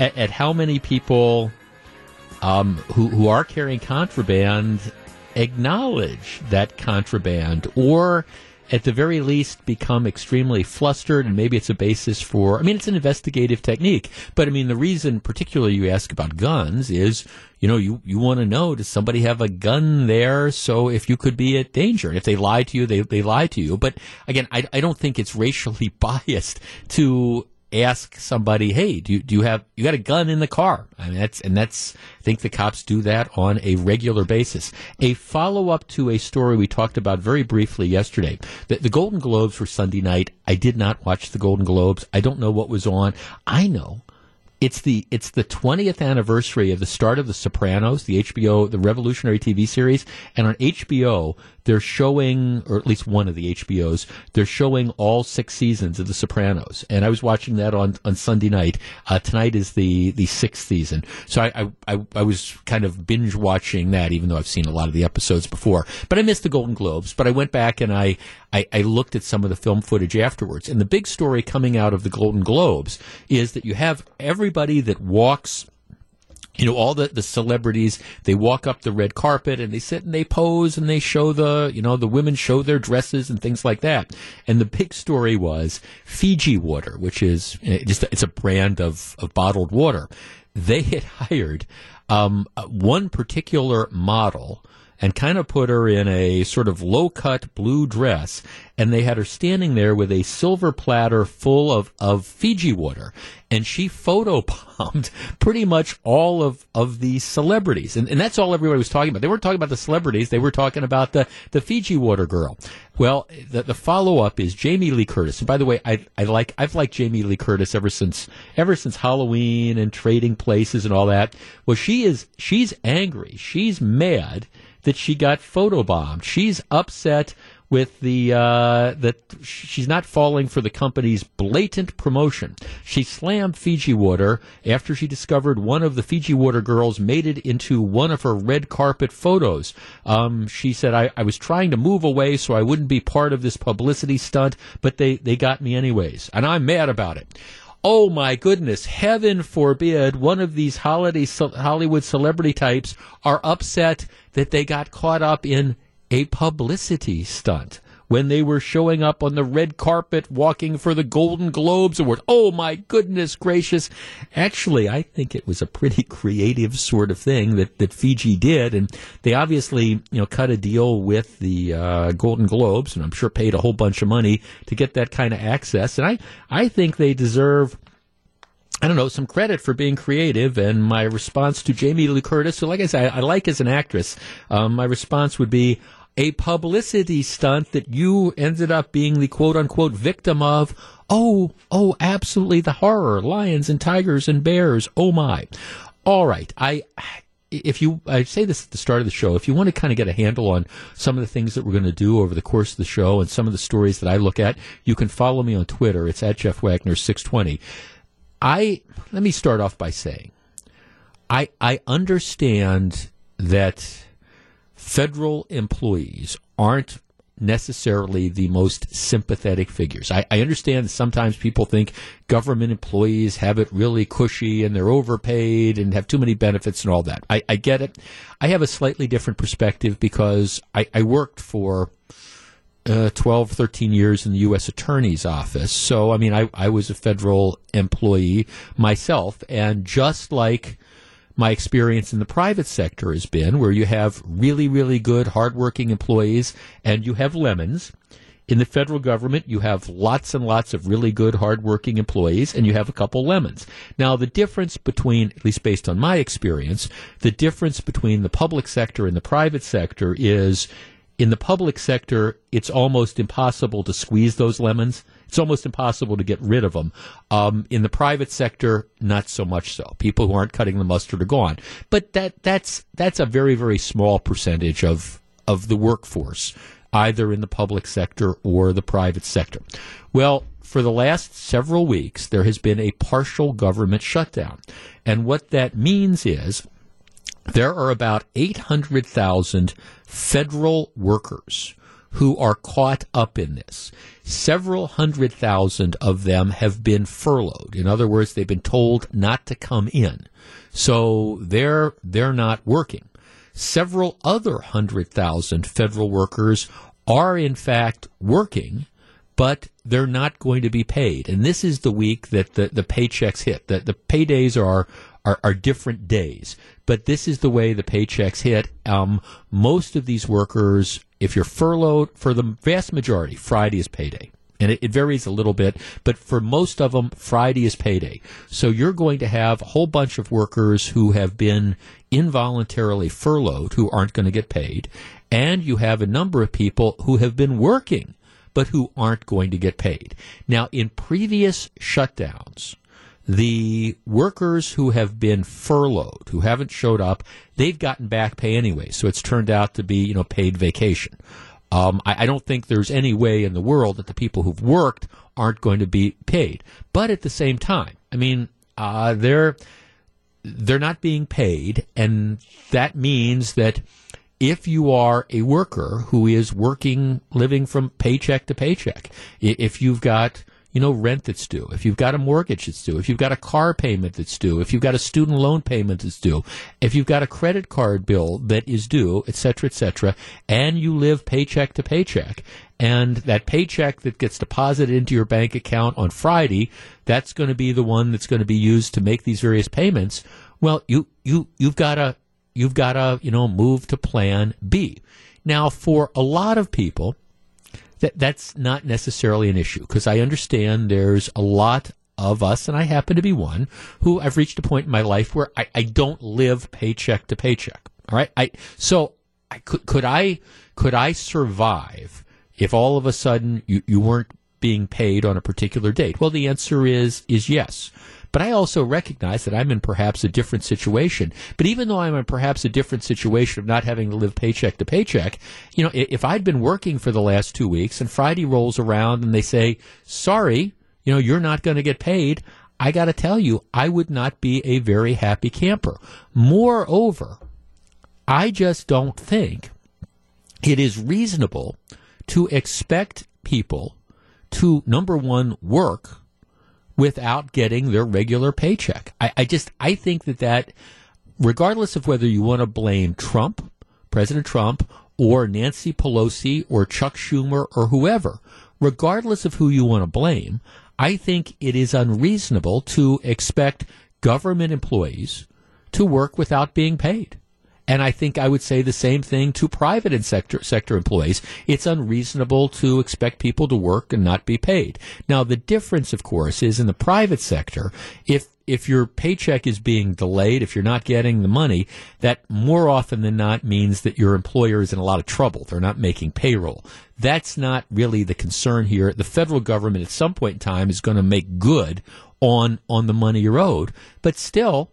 at how many people who are carrying contraband acknowledge that contraband, or at the very least become extremely flustered, and maybe it's a basis for, I mean, it's an investigative technique, but I mean, the reason particularly you ask about guns is, you know, you want to know, does somebody have a gun there? So if you could be at danger, and if they lie to you, they lie to you. But again, I don't think it's racially biased to ask somebody, hey, do you got a gun in the car? I mean, that's I think the cops do that on a regular basis. A follow-up to a story we talked about very briefly yesterday. The Golden Globes were Sunday night. I did not watch the Golden Globes. I don't know what was on. I know It's the 20th anniversary of the start of The Sopranos, the HBO, the revolutionary TV series. And on HBO, they're showing, or at least one of the HBOs, they're showing all 6 seasons of The Sopranos. And I was watching that on Sunday night. Tonight is the 6th season. So I was kind of binge watching that, even though I've seen a lot of the episodes before. But I missed the Golden Globes. But I went back and I looked at some of the film footage afterwards. And the big story coming out of the Golden Globes is that you have everybody that walks, you know, all the celebrities, they walk up the red carpet and they sit and they pose and they show the, you know, the women show their dresses and things like that. And the big story was Fiji Water, which is just, it's a brand of bottled water. They had hired one particular model and kind of put her in a sort of low-cut blue dress, and they had her standing there with a silver platter full of Fiji water. And she photobombed pretty much all of the celebrities. And that's all everybody was talking about. They weren't talking about the celebrities. They were talking about the Fiji water girl. Well, the follow-up is Jamie Lee Curtis. And by the way, I've liked Jamie Lee Curtis ever since Halloween and Trading Places and all that. Well, she's angry. She's mad that she got photobombed. She's upset with the that she's not falling for the company's blatant promotion. She slammed Fiji Water after she discovered one of the Fiji Water girls made it into one of her red carpet photos. She said, I was trying to move away so I wouldn't be part of this publicity stunt, but they got me anyways, and I'm mad about it. Oh, my goodness, heaven forbid one of these Hollywood celebrity types are upset that they got caught up in a publicity stunt when they were showing up on the red carpet walking for the Golden Globes Award. Oh, my goodness gracious. Actually, I think it was a pretty creative sort of thing that Fiji did, and they obviously, you know, cut a deal with the Golden Globes, and I'm sure paid a whole bunch of money to get that kind of access. And I think they deserve, I don't know, some credit for being creative. And my response to Jamie Lee Curtis, who, like I said, I like as an actress, my response would be, a publicity stunt that you ended up being the quote-unquote victim of. Oh, absolutely, the horror, lions and tigers and bears, oh my. All right, I say this at the start of the show, if you want to kind of get a handle on some of the things that we're going to do over the course of the show and some of the stories that I look at, you can follow me on Twitter. It's at Jeff Wagner 620. Let me start off by saying, I understand that federal employees aren't necessarily the most sympathetic figures. I understand that sometimes people think government employees have it really cushy and they're overpaid and have too many benefits and all that. I get it. I have a slightly different perspective because I worked for 12, 13 years in the U.S. Attorney's Office. So, I mean, I was a federal employee myself, and just like my experience in the private sector has been, where you have really, really good, hardworking employees and you have lemons. In the federal government, you have lots and lots of really good, hardworking employees, and you have a couple lemons. Now, the difference between, at least based on my experience, the difference between the public sector and the private sector is, in the public sector, it's almost impossible to squeeze those lemons. It's almost impossible to get rid of them. In the private sector, not so much so. People who aren't cutting the mustard are gone. But that's a very, very small percentage of the workforce, either in the public sector or the private sector. Well, for the last several weeks, there has been a partial government shutdown. And what that means is there are about 800,000 federal workers who are caught up in this. Several hundred thousand of them have been furloughed. In other words, they've been told not to come in. So they're not working. Several other 100,000 federal workers are in fact working, but they're not going to be paid. And this is the week that the paychecks hit. The paydays are different days, but this is the way the paychecks hit. Most of these workers, if you're furloughed, for the vast majority, Friday is payday. And it varies a little bit, but for most of them, Friday is payday. So you're going to have a whole bunch of workers who have been involuntarily furloughed who aren't going to get paid, and you have a number of people who have been working but who aren't going to get paid. Now, in previous shutdowns, The workers who have been furloughed, who haven't showed up, they've gotten back pay anyway. So it's turned out to be, you know, paid vacation. I don't think there's any way in the world that the people who've worked aren't going to be paid. But at the same time, I mean, they're not being paid, and that means that if you are a worker who is working, living from paycheck to paycheck, if you've got, you know, rent that's due, if you've got a mortgage that's due, if you've got a car payment that's due, if you've got a student loan payment that's due, if you've got a credit card bill that is due, et cetera, and you live paycheck to paycheck, and that paycheck that gets deposited into your bank account on Friday, that's going to be the one that's going to be used to make these various payments. Well, you've got to, you know, move to plan B. Now, for a lot of people, that's not necessarily an issue, because I understand there's a lot of us, and I happen to be one, who I've reached a point in my life where I don't live paycheck to paycheck. All right, could I survive if all of a sudden you weren't being paid on a particular date? Well, the answer is yes. But I also recognize that I'm in perhaps a different situation. But even though I'm in perhaps a different situation of not having to live paycheck to paycheck, you know, if I'd been working for the last 2 weeks and Friday rolls around and they say, sorry, you know, you're not going to get paid, I got to tell you, I would not be a very happy camper. Moreover, I just don't think it is reasonable to expect people to, number one, work without getting their regular paycheck. I think that regardless of whether you want to blame Trump, President Trump, or Nancy Pelosi, or Chuck Schumer, or whoever, regardless of who you want to blame, I think it is unreasonable to expect government employees to work without being paid. And I think I would say the same thing to private and sector employees. It's unreasonable to expect people to work and not be paid. Now, the difference, of course, is in the private sector, if your paycheck is being delayed, if you're not getting the money, that more often than not means that your employer is in a lot of trouble. They're not making payroll. That's not really the concern here. The federal government at some point in time is going to make good on the money you're owed. But still,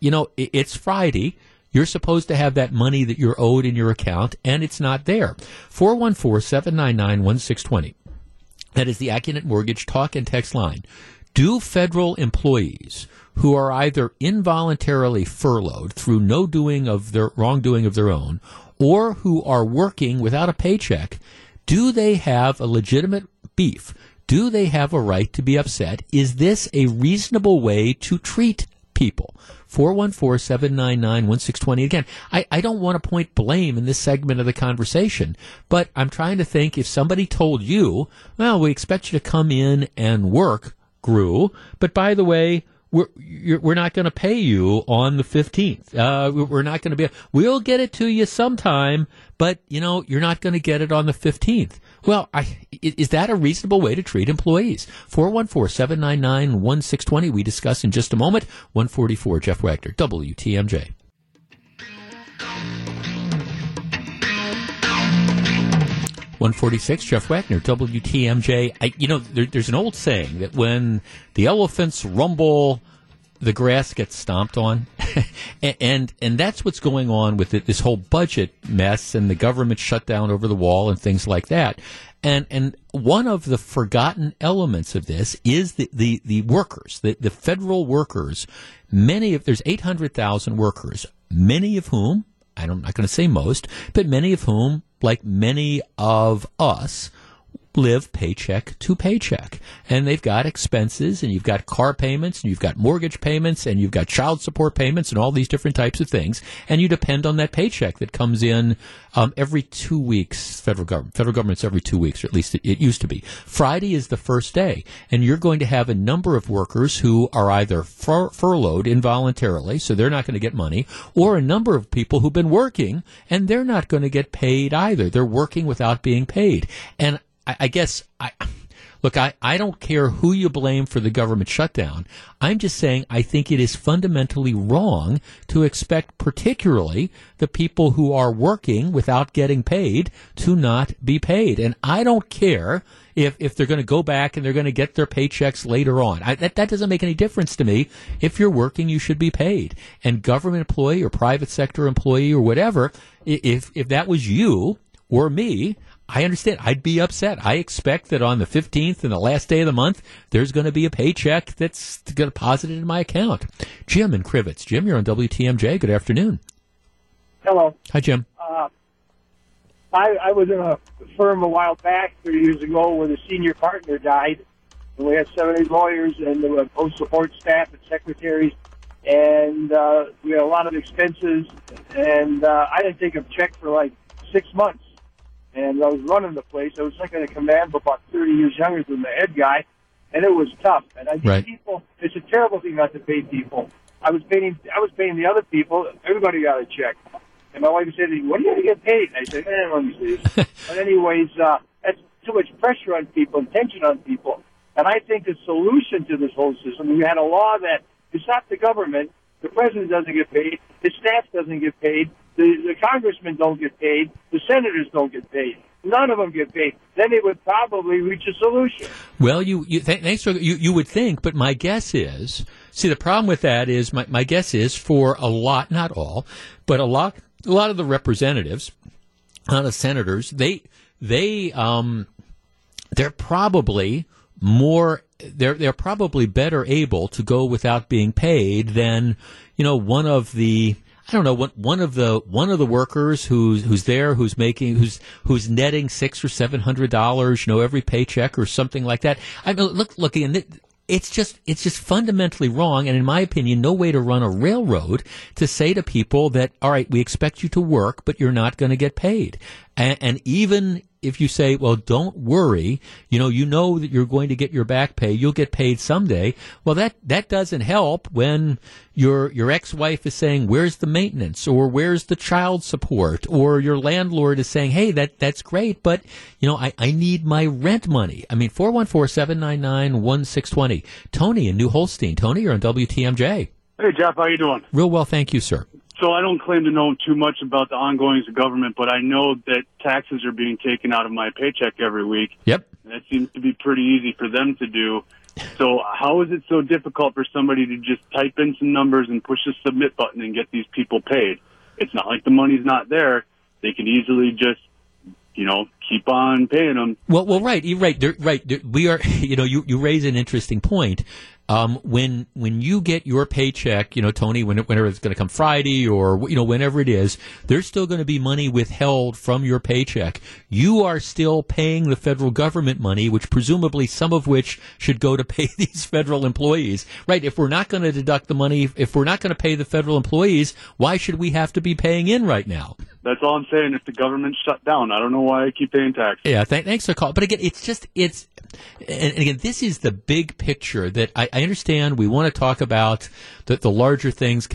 you know, it's Friday. You're supposed to have that money that you're owed in your account, and it's not there. 414-799-1620. That is the Acunet Mortgage talk and text line. Do federal employees who are either involuntarily furloughed through no doing of their wrongdoing of their own, or who are working without a paycheck, do they have a legitimate beef? Do they have a right to be upset? Is this a reasonable way to treat people? 414-799-1620. Again, I don't want to point blame in this segment of the conversation, but I'm trying to think, if somebody told you, well, we expect you to come in and work, Gru, but by the way, we're not going to pay you on the 15th. We're not going to be, we'll get it to you sometime, but, you know, you're not going to get it on the 15th. Well, is that a reasonable way to treat employees? 414-799-1620. We discuss in just a moment. 144, Jeff Wagner, WTMJ. .146, Jeff Wagner, WTMJ. You know, there's an old saying that when the elephants rumble, the grass gets stomped on. And that's what's going on with this whole budget mess and the government shutdown over the wall and things like that. And one of the forgotten elements of this is the workers, the federal workers. There's 800,000 workers, many of whom, I'm not going to say most, but many of whom, like many of us, live paycheck to paycheck. And they've got expenses, and you've got car payments, and you've got mortgage payments, and you've got child support payments, and all these different types of things. And you depend on that paycheck that comes in every 2 weeks. Federal government's every 2 weeks, or at least it used to be. Friday is the first day, and you're going to have a number of workers who are either furloughed involuntarily, so they're not going to get money, or a number of people who've been working, and they're not going to get paid either. They're working without being paid. And I guess, I don't care who you blame for the government shutdown. I'm just saying I think it is fundamentally wrong to expect particularly the people who are working without getting paid to not be paid. And I don't care if they're going to go back and they're going to get their paychecks later on. That doesn't make any difference to me. If you're working, you should be paid. And government employee or private sector employee or whatever, if that was you or me, I understand. I'd be upset. I expect that on the 15th and the last day of the month, there's going to be a paycheck that's deposited in my account. Jim in Crivets. Jim, you're on WTMJ. Good afternoon. Hello. Hi, Jim. I was in a firm a while back, 3 years ago, where the senior partner died. And we had 7 or 8 lawyers and there were post support staff and secretaries. And we had a lot of expenses. And I didn't take a check for like 6 months. And I was running the place. I was second in command, but about 30 years younger than the head guy, and it was tough. And I think people, it's a terrible thing not to pay people. I was paying the other people. Everybody got a check. And my wife said, "What are you going to get paid?" And I said, "Let me see." But anyways, that's too much pressure on people and tension on people. And I think the solution to this whole system, we had a law that it's not the government. The president doesn't get paid. His staff doesn't get paid. The congressmen don't get paid. The senators don't get paid. None of them get paid. Then they would probably reach a solution. Well, you would think, but my guess is, see, the problem with that is, my guess is for a lot, not all, but a lot of the representatives, a lot of senators, they're probably more. They're probably better able to go without being paid than, one of the. I don't know, one of the workers who's there, who's netting $600 or $700, every paycheck or something like that. I mean, look, and it's just fundamentally wrong, and in my opinion, no way to run a railroad to say to people that, all right, we expect you to work, but you're not going to get paid, and even. If you say, well, don't worry, you know that you're going to get your back pay, you'll get paid someday. Well, that doesn't help when your ex-wife is saying, where's the maintenance, or where's the child support, or your landlord is saying, hey, that's great, but I need my rent money. I mean, 414-799-1620. Tony in New Holstein. Tony, you're on WTMJ. Hey, Jeff, how you doing? Real well, thank you, sir. So I don't claim to know too much about the ongoings of government, but I know that taxes are being taken out of my paycheck every week. Yep. And that seems to be pretty easy for them to do. So how is it so difficult for somebody to just type in some numbers and push the submit button and get these people paid? It's not like the money's not there. They can easily just, keep on paying them. Well, right. You're right. We are, you raise an interesting point. When you get your paycheck, Tony, whenever it's going to come Friday or, whenever it is, there's still going to be money withheld from your paycheck. You are still paying the federal government money, which presumably some of which should go to pay these federal employees, right? If we're not going to deduct the money, if we're not going to pay the federal employees, why should we have to be paying in right now? That's all I'm saying. If the government shut down, I don't know why I keep paying taxes. Yeah, thanks for calling. But again, it's this is the big picture that I understand. We want to talk about the larger things,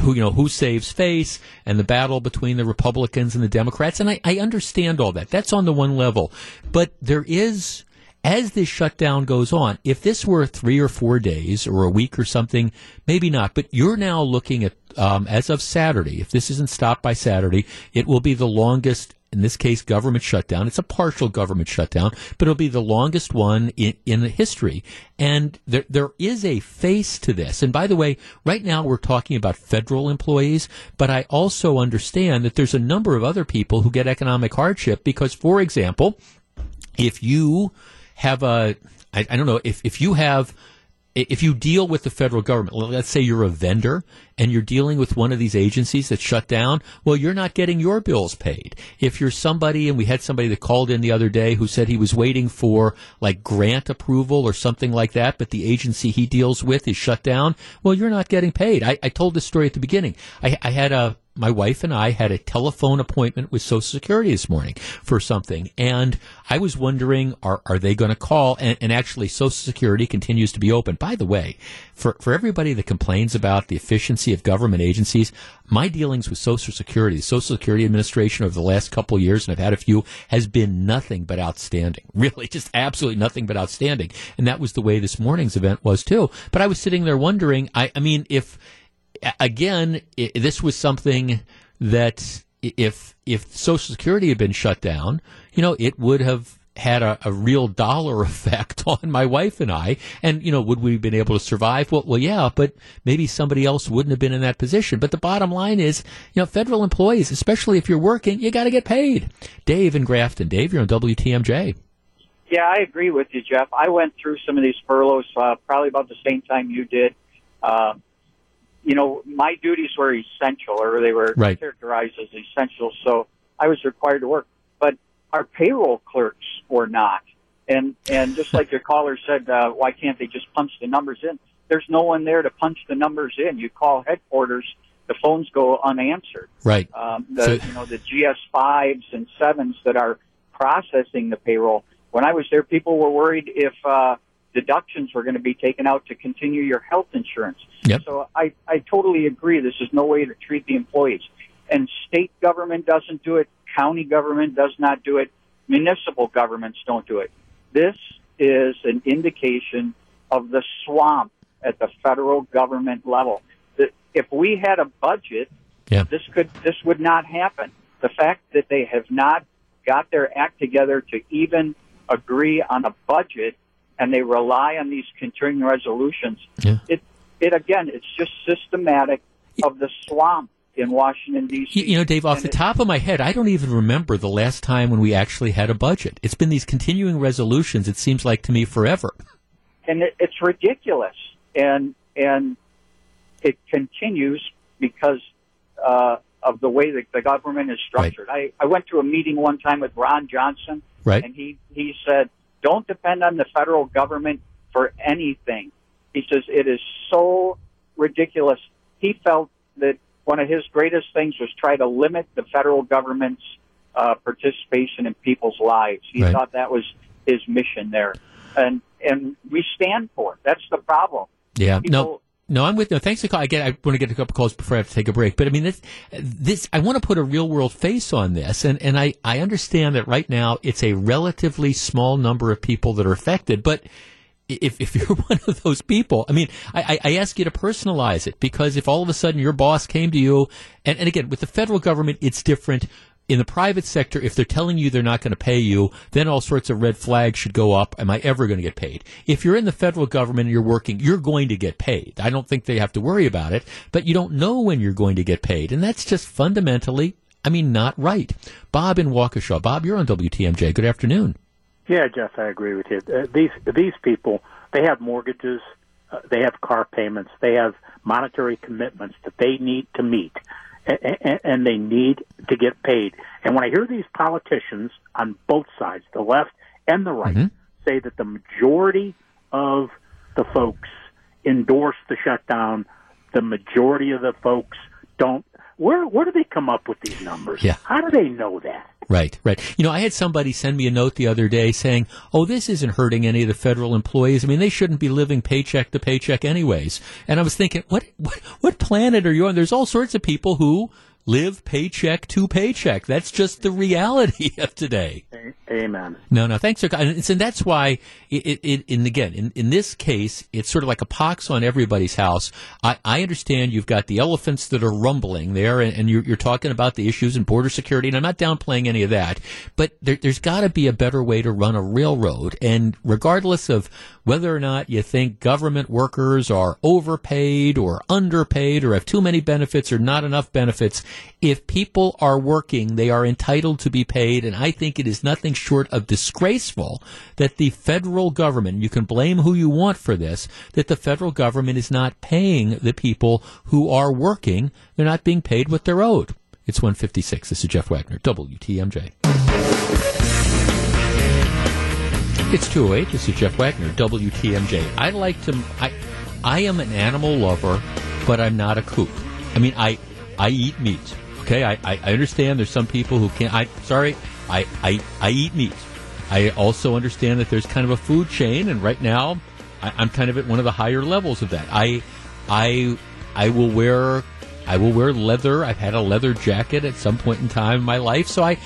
who saves face, and the battle between the Republicans and the Democrats. And I understand all that. That's on the one level. But there is, as this shutdown goes on, if this were 3 or 4 days or a week or something, maybe not. But you're now looking at, as of Saturday, if this isn't stopped by Saturday, it will be the longest, in this case, government shutdown. It's a partial government shutdown, but it'll be the longest one in history. And there is a face to this. And by the way, right now we're talking about federal employees, but I also understand that there's a number of other people who get economic hardship because, for example, if you have I don't know, if you deal with the federal government, let's say you're a vendor and you're dealing with one of these agencies that's shut down, well, you're not getting your bills paid. If you're somebody, and we had somebody that called in the other day who said he was waiting for like grant approval or something like that, but the agency he deals with is shut down, well, you're not getting paid. I told this story at the beginning. I had my wife and I had a telephone appointment with Social Security this morning for something, and I was wondering, are they going to call? And actually, Social Security continues to be open. By the way, for everybody that complains about the efficiency of government agencies, my dealings with Social Security, the Social Security Administration over the last couple of years, and I've had a few, has been nothing but outstanding. Really, just absolutely nothing but outstanding. And that was the way this morning's event was, too. But I was sitting there wondering, this was something that if Social Security had been shut down, it would have had a real dollar effect on my wife and I. And, you know, would we have been able to survive? Well, yeah, but maybe somebody else wouldn't have been in that position. But the bottom line is, you know, federal employees, especially if you're working, you got to get paid. Dave in Grafton. Dave, you're on WTMJ. Yeah, I agree with you, Jeff. I went through some of these furloughs probably about the same time you did. You know, my duties were essential, or they were characterized as essential, so I was required to work. But our payroll clerks were not. And just like your caller said, why can't they just punch the numbers in? There's no one there to punch the numbers in. You call headquarters, the phones go unanswered. Right. You know, the GS5s and 7s that are processing the payroll. When I was there, people were worried if deductions were going to be taken out to continue your health insurance. Yep. So I totally agree. This is no way to treat the employees. And state government doesn't do it. County government does not do it. Municipal governments don't do it. This is an indication of the swamp at the federal government level. If we had a budget, this would not happen. The fact that they have not got their act together to even agree on a budget, and they rely on these continuing resolutions. Yeah. It again, it's just systematic of the swamp in Washington, D.C. You know, Dave, off the top of my head, I don't even remember the last time when we actually had a budget. It's been these continuing resolutions, it seems like to me, forever. And it's ridiculous. And it continues because of the way that the government is structured. Right. I went to a meeting one time with Ron Johnson, and he said, don't depend on the federal government for anything. He says, it is so ridiculous. He felt that one of his greatest things was try to limit the federal government's participation in people's lives. He thought that was his mission there. And we stand for it. That's the problem. Yeah, No, I'm with you. Thanks for calling. Again, I want to get a couple calls before I have to take a break. But, I mean, this I want to put a real-world face on this. And I understand that right now it's a relatively small number of people that are affected. But if you're one of those people, I mean, I ask you to personalize it. Because if all of a sudden your boss came to you, and again, with the federal government, it's different. In the private sector, if they're telling you they're not going to pay you, then all sorts of red flags should go up. Am I ever going to get paid? If you're in the federal government and you're working, you're going to get paid. I don't think they have to worry about it, but you don't know when you're going to get paid. And that's just fundamentally, I mean, not right. Bob in Waukesha. Bob, you're on WTMJ. Good afternoon. Yeah, Jeff, I agree with you. These people, they have mortgages, they have car payments, they have monetary commitments that they need to meet. And they need to get paid. And when I hear these politicians on both sides, the left and the right, say that the majority of the folks endorse the shutdown, the majority of the folks don't, where do they come up with these numbers? Yeah. How do they know that? Right. You know, I had somebody send me a note the other day saying, oh, this isn't hurting any of the federal employees. I mean, they shouldn't be living paycheck to paycheck anyways. And I was thinking, what planet are you on? There's all sorts of people who live paycheck to paycheck. That's just the reality of today. Amen. No, thanks. And that's why, in this case, it's sort of like a pox on everybody's house. I understand you've got the elephants that are rumbling there, and you're talking about the issues in border security, and I'm not downplaying any of that, but there's got to be a better way to run a railroad. And regardless of whether or not you think government workers are overpaid or underpaid or have too many benefits or not enough benefits, if people are working, they are entitled to be paid, and I think it is nothing short of disgraceful that the federal government, you can blame who you want for this, that the federal government is not paying the people who are working. They're not being paid what they're owed. It's 1:56. This is Jeff Wagner, WTMJ. It's 2:08. This is Jeff Wagner, WTMJ. I am an animal lover, but I'm not a kook. I mean, I eat meat, okay? I understand there's some people who can't. I eat meat. I also understand that there's kind of a food chain, and right now I'm kind of at one of the higher levels of that. I will wear leather. I've had a leather jacket at some point in time in my life. So I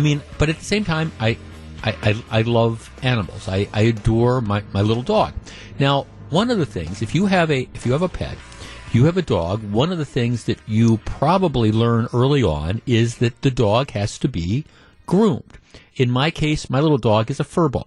mean, but at the same time, I love animals. I adore my little dog. Now, one of the things, if you have a pet, you have a dog, one of the things that you probably learn early on is that the dog has to be groomed. In my case, my little dog is a furball,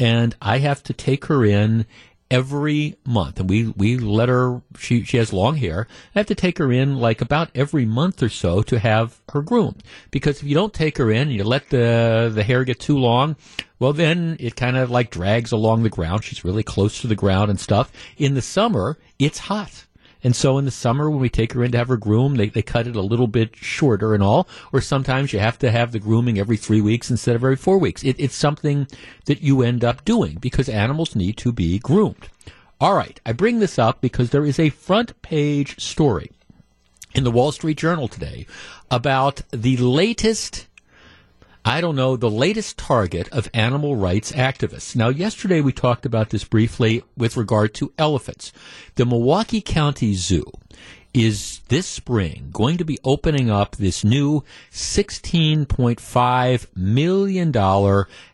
and I have to take her in every month. And we let her, she has long hair. I have to take her in like about every month or so to have her groomed. Because if you don't take her in and you let the hair get too long, well, then it kind of like drags along the ground. She's really close to the ground and stuff. In the summer, it's hot. And so in the summer, when we take her in to have her groomed, they cut it a little bit shorter and all. Or sometimes you have to have the grooming every 3 weeks instead of every 4 weeks. It's something that you end up doing because animals need to be groomed. All right. I bring this up because there is a front page story in the Wall Street Journal today about the latest, I don't know, the latest target of animal rights activists. Now, yesterday we talked about this briefly with regard to elephants. The Milwaukee County Zoo is this spring going to be opening up this new $16.5 million,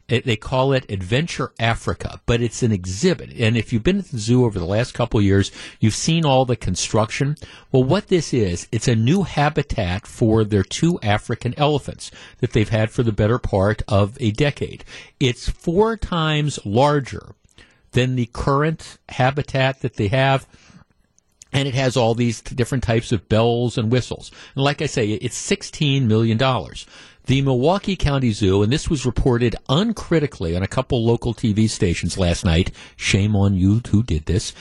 they call it Adventure Africa, but it's an exhibit. And if you've been at the zoo over the last couple of years, you've seen all the construction. Well, what this is, it's a new habitat for their two African elephants that they've had for the better part of a decade. It's 4 times larger than the current habitat that they have. And it has all these different types of bells and whistles. And like I say, it's $16 million. The Milwaukee County Zoo, and this was reported uncritically on a couple local TV stations last night, shame on you who did this,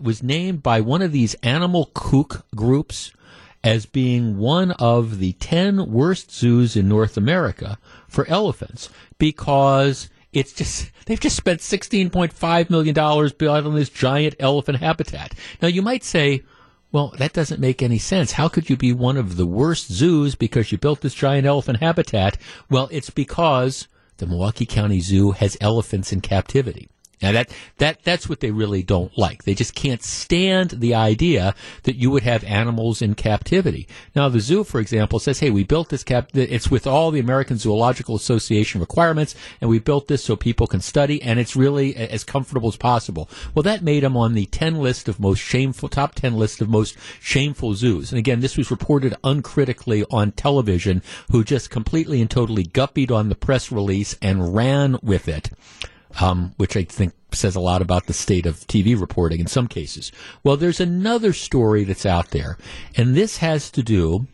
was named by one of these animal kook groups as being one of the 10 worst zoos in North America for elephants because it's just, they've just spent $16.5 million building this giant elephant habitat. Now, you might say, well, that doesn't make any sense. How could you be one of the worst zoos because you built this giant elephant habitat? Well, it's because the Milwaukee County Zoo has elephants in captivity. Now, that's what they really don't like. They just can't stand the idea that you would have animals in captivity. Now, the zoo, for example, says, hey, we built this, it's with all the American Zoological Association requirements, and we built this so people can study, and it's really as comfortable as possible. Well, that made them on the top 10 list of most shameful zoos. And again, this was reported uncritically on television, who just completely and totally guppied on the press release and ran with it. Which I think says a lot about the state of TV reporting in some cases. Well, there's another story that's out there, and this has to do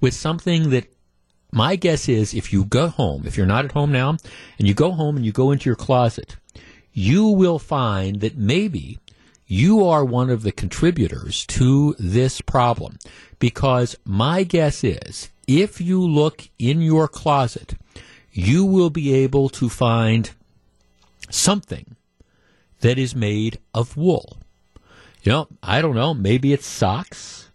with something that my guess is if you go home, if you're not at home now, and you go home and you go into your closet, you will find that maybe you are one of the contributors to this problem. Because my guess is if you look in your closet, you will be able to find something that is made of wool. You know, I don't know. Maybe it's socks.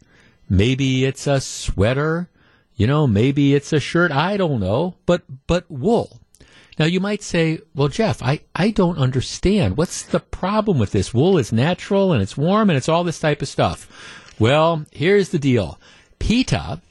Maybe it's a sweater. You know, maybe it's a shirt. I don't know. But wool. Now, you might say, well, Jeff, I don't understand. What's the problem with this? Wool is natural and it's warm and it's all this type of stuff. Well, here's the deal. PETA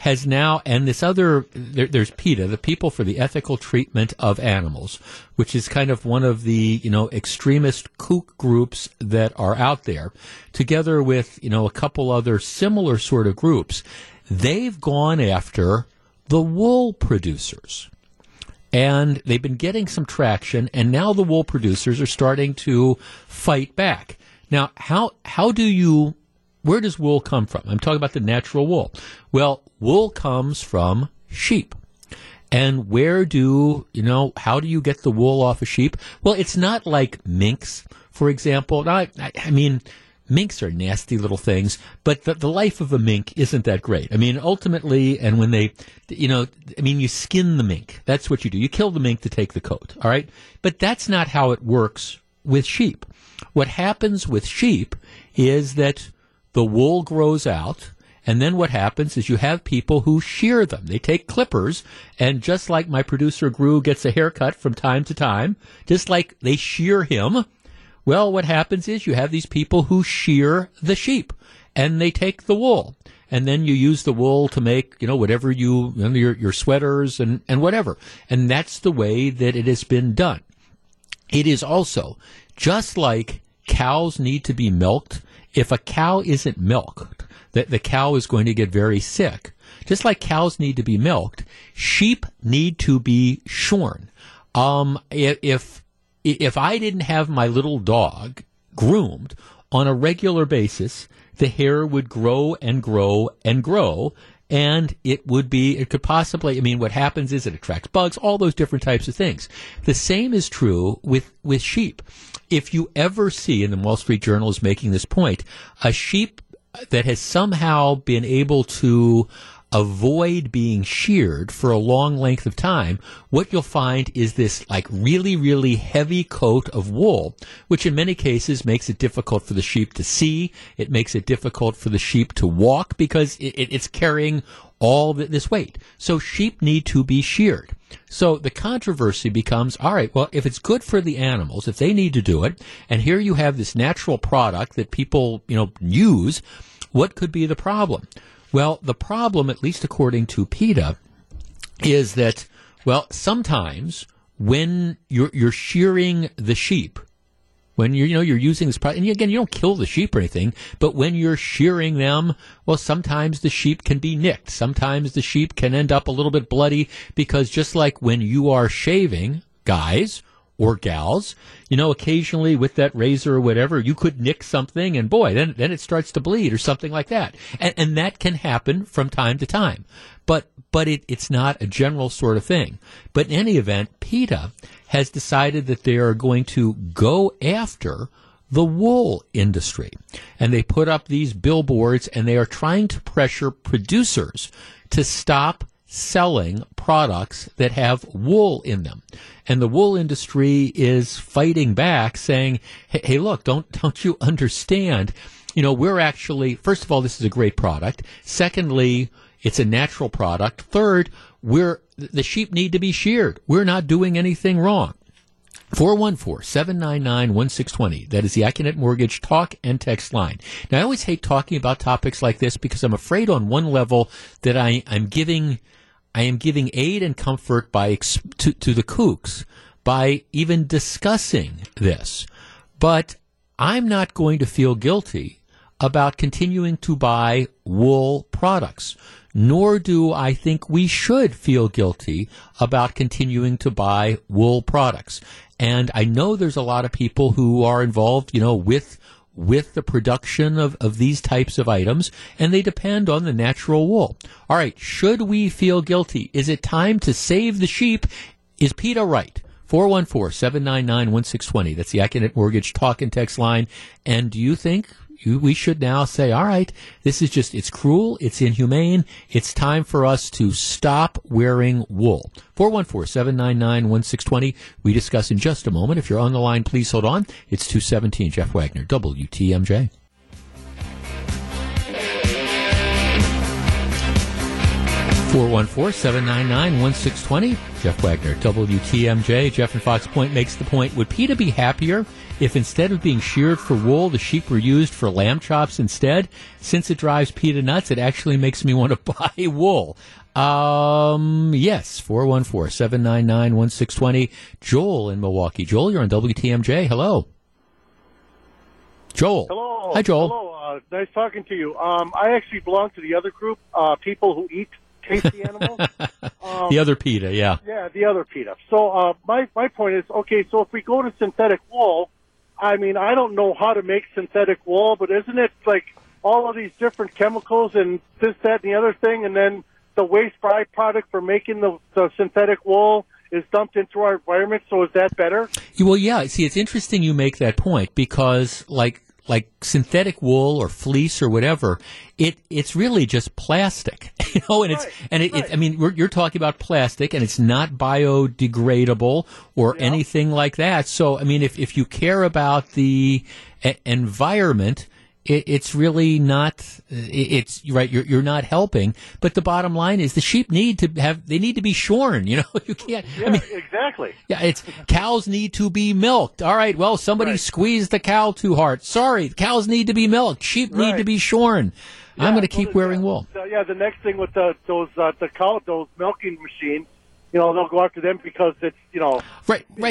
has now, and this other, there's PETA, the People for the Ethical Treatment of Animals, which is kind of one of the, you know, extremist kook groups that are out there, together with, you know, a couple other similar sort of groups. They've gone after the wool producers. And they've been getting some traction, and now the wool producers are starting to fight back. Now, how do you, where does wool come from? I'm talking about the natural wool. Well, wool comes from sheep. And where do, you know, how do you get the wool off a sheep? Well, it's not like minks, for example. Now, I mean, minks are nasty little things, but the life of a mink isn't that great. I mean, ultimately, and when they, you know, I mean, you skin the mink. That's what you do. You kill the mink to take the coat, all right? But that's not how it works with sheep. What happens with sheep is that the wool grows out, and then what happens is you have people who shear them. They take clippers, and just like my producer Gru gets a haircut from time to time, just like they shear him, well, what happens is you have these people who shear the sheep, and they take the wool. And then you use the wool to make, you know, whatever you know, your sweaters and whatever. And that's the way that it has been done. It is also, just like cows need to be milked, if a cow isn't milked, the cow is going to get very sick. Just like cows need to be milked, sheep need to be shorn. If I didn't have my little dog groomed on a regular basis, the hair would grow and grow and grow, and what happens is it attracts bugs, all those different types of things. The same is true with sheep. If you ever see, and the Wall Street Journal is making this point, a sheep that has somehow been able to avoid being sheared for a long length of time, what you'll find is this like really, really heavy coat of wool, which in many cases makes it difficult for the sheep to see. It makes it difficult for the sheep to walk because it's carrying all this weight. So sheep need to be sheared. So the controversy becomes, all right, well, if it's good for the animals, if they need to do it, and here you have this natural product that people, use, what could be the problem? Well, the problem, at least according to PETA, is that, sometimes when you're shearing the sheep, when you're using this product, and again, you don't kill the sheep or anything, but when you're shearing them, sometimes the sheep can be nicked. Sometimes the sheep can end up a little bit bloody because just like when you are shaving, guys or gals, occasionally with that razor or whatever, you could nick something and boy, then it starts to bleed or something like that. And that can happen from time to time. But it's not a general sort of thing. But in any event, PETA has decided that they are going to go after the wool industry. And they put up these billboards and they are trying to pressure producers to stop selling products that have wool in them. And the wool industry is fighting back saying, hey, look, don't you understand? We're actually, first of all, this is a great product. Secondly, it's a natural product. Third, the sheep need to be sheared. We're not doing anything wrong. 414-799-1620. That is the Acunet Mortgage talk and text line. Now, I always hate talking about topics like this because I'm afraid on one level that I am giving aid and comfort to the kooks by even discussing this. But I'm not going to feel guilty about continuing to buy wool products, nor do I think we should feel guilty about continuing to buy wool products. And I know there's a lot of people who are involved, with the production of these types of items, and they depend on the natural wool. All right, should we feel guilty? Is it time to save the sheep? Is PETA right? 414-799-1620. That's the Acunet Mortgage talk and text line. And do you think we should now say, all right, this is just, it's cruel, it's inhumane, it's time for us to stop wearing wool. 414-799-1620. We discuss in just a moment. If you're on the line, please hold on. It's 217, Jeff Wagner, WTMJ. Four 414-799-1620. Jeff Wagner, WTMJ. Jeff in Fox Point makes the point: would PETA be happier if instead of being sheared for wool, the sheep were used for lamb chops instead? Since it drives PETA nuts, it actually makes me want to buy wool. Yes. 414-799-1620. Joel in Milwaukee. Joel, you're on WTMJ. Hello. Joel. Hello. Hi, Joel. Hello. Nice talking to you. I actually belong to the other group, people who eat tasty animals. The other PETA, yeah. Yeah, the other PETA. So my point is, okay, so if we go to synthetic wool, I mean, I don't know how to make synthetic wool, but isn't it like all of these different chemicals and this, that, and the other thing, and then the waste byproduct for making the synthetic wool is dumped into our environment, so is that better? Well, yeah. See, it's interesting you make that point because, like synthetic wool or fleece or whatever, it's really just plastic, and right, it's, I mean, you're talking about plastic and it's not biodegradable or anything like that. So, I mean, if you care about the environment, it's really not, it's right, you're not helping. But the bottom line is the sheep need to be shorn, you can't. Yeah, I mean, exactly. Yeah, it's cows need to be milked. All right, well, somebody squeezed the cow too hard. Sorry, cows need to be milked. Sheep need to be shorn. Yeah, I'm going to keep wearing wool. The next thing with those milking machines, they'll go after them because it's, it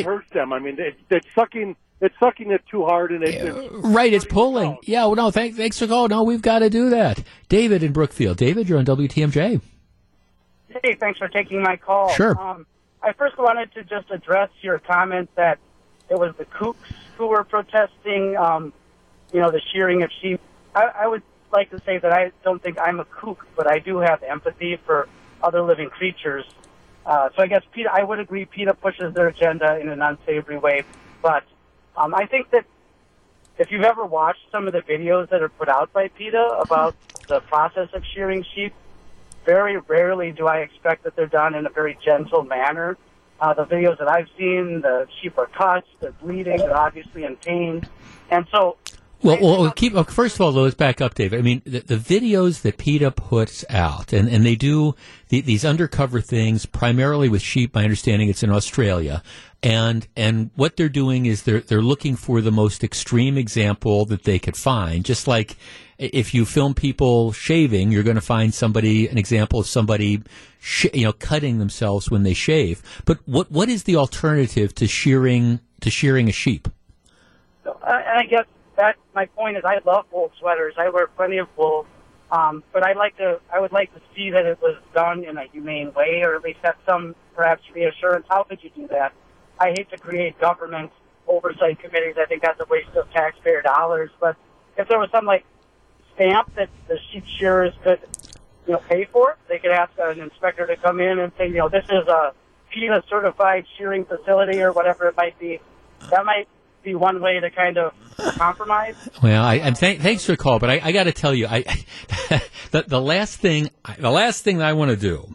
hurts them. I mean, it's sucking. It's sucking it too hard, and it's pulling. Out. Yeah, well, no, thanks for calling. No, we've got to do that. David in Brookfield. David, you're on WTMJ. Hey, thanks for taking my call. Sure. I first wanted to just address your comment that it was the kooks who were protesting, the shearing of sheep. I would like to say that I don't think I'm a kook, but I do have empathy for other living creatures. So I guess PETA, I would agree, PETA pushes their agenda in an unsavory way. But I think that if you've ever watched some of the videos that are put out by PETA about the process of shearing sheep, very rarely do I expect that they're done in a very gentle manner. The videos that I've seen, the sheep are cut, they're bleeding, they're obviously in pain. And so... first of all, let's back up, Dave. I mean, the videos that PETA puts out, and they do these undercover things, primarily with sheep. My understanding, it's in Australia, and what they're doing is they're looking for the most extreme example that they could find. Just like if you film people shaving, you're going to find an example of somebody, cutting themselves when they shave. But what is the alternative to shearing a sheep? So, I guess. My point is, I love wool sweaters. I wear plenty of wool, but I would like to see that it was done in a humane way, or at least have some perhaps reassurance. How could you do that? I hate to create government oversight committees. I think that's a waste of taxpayer dollars. But if there was some stamp that the sheep shearers could, pay for, they could ask an inspector to come in and say, this is a PETA certified shearing facility or whatever it might be. That might be one way to kind of compromise. Well, thanks for the call, but I got to tell you, the last thing that I want to do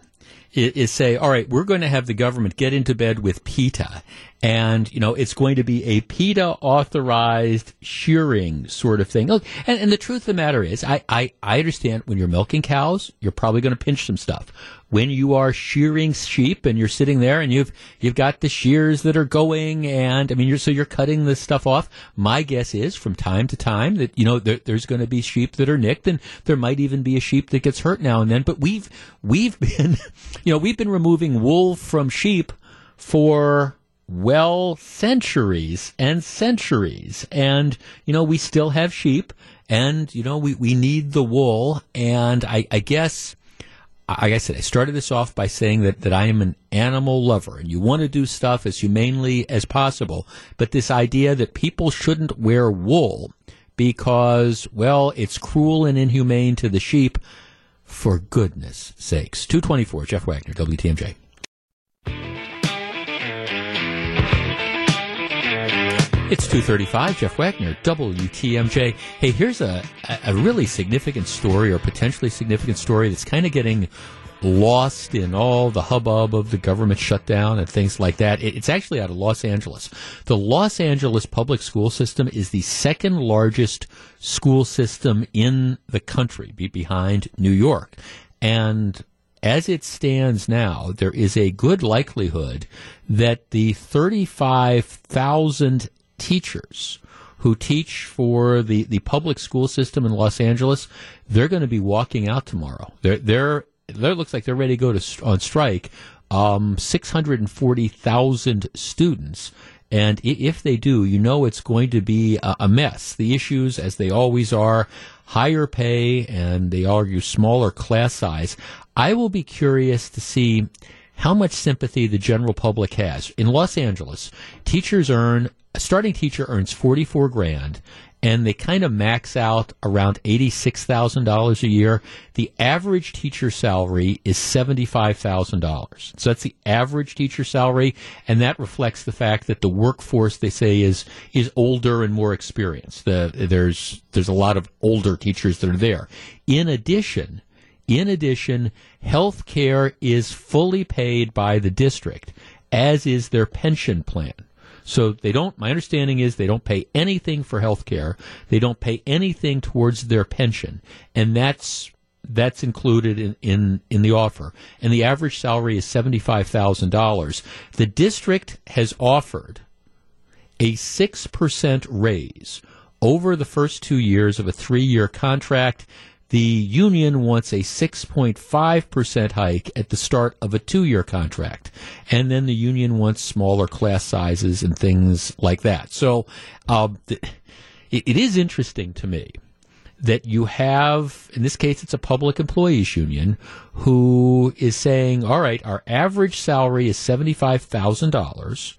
is say, all right, we're going to have the government get into bed with PETA, and it's going to be a PETA authorized shearing sort of thing. Look, and the truth of the matter is, I understand when you're milking cows, you're probably going to pinch some stuff. When you are shearing sheep and you're sitting there and you've got the shears that are going, and I mean you're cutting this stuff off. My guess is from time to time that there's going to be sheep that are nicked, and there might even be a sheep that gets hurt now and then. But we've been we've been removing wool from sheep for centuries and centuries, and we still have sheep, and we need the wool, and I guess. Like I said, I started this off by saying that I am an animal lover, and you want to do stuff as humanely as possible. But this idea that people shouldn't wear wool because, well, it's cruel and inhumane to the sheep, for goodness sakes. 224, Jeff Wagner, WTMJ. It's 2:35, Jeff Wagner, WTMJ. Hey, here's a really significant story, or potentially significant story, that's kind of getting lost in all the hubbub of the government shutdown and things like that. It's actually out of Los Angeles. The Los Angeles public school system is the second largest school system in the country, behind New York. And as it stands now, there is a good likelihood that the 35,000 teachers who teach for the public school system in Los Angeles, they're going to be walking out tomorrow. They're looks like they're ready to go on strike. 640,000 students. And if they do, it's going to be a mess. The issues, as they always are, higher pay, and they argue smaller class size. I will be curious to see how much sympathy the general public has. In Los Angeles, a starting teacher earns $44,000, and they kind of max out around $86,000 a year. The average teacher salary is $75,000. So that's the average teacher salary, and that reflects the fact that the workforce, they say, is older and more experienced. There's a lot of older teachers that are there. In addition, health care is fully paid by the district, as is their pension plan. So my understanding is they don't pay anything for health care. They don't pay anything towards their pension. And that's included in the offer. And the average salary is $75,000. The district has offered a 6% raise over the first 2 years of a 3-year contract. The union wants a 6.5% hike at the start of a 2-year contract. And then the union wants smaller class sizes and things like that. So it is interesting to me that you have, in this case, it's a public employees union, who is saying, all right, our average salary is $75,000.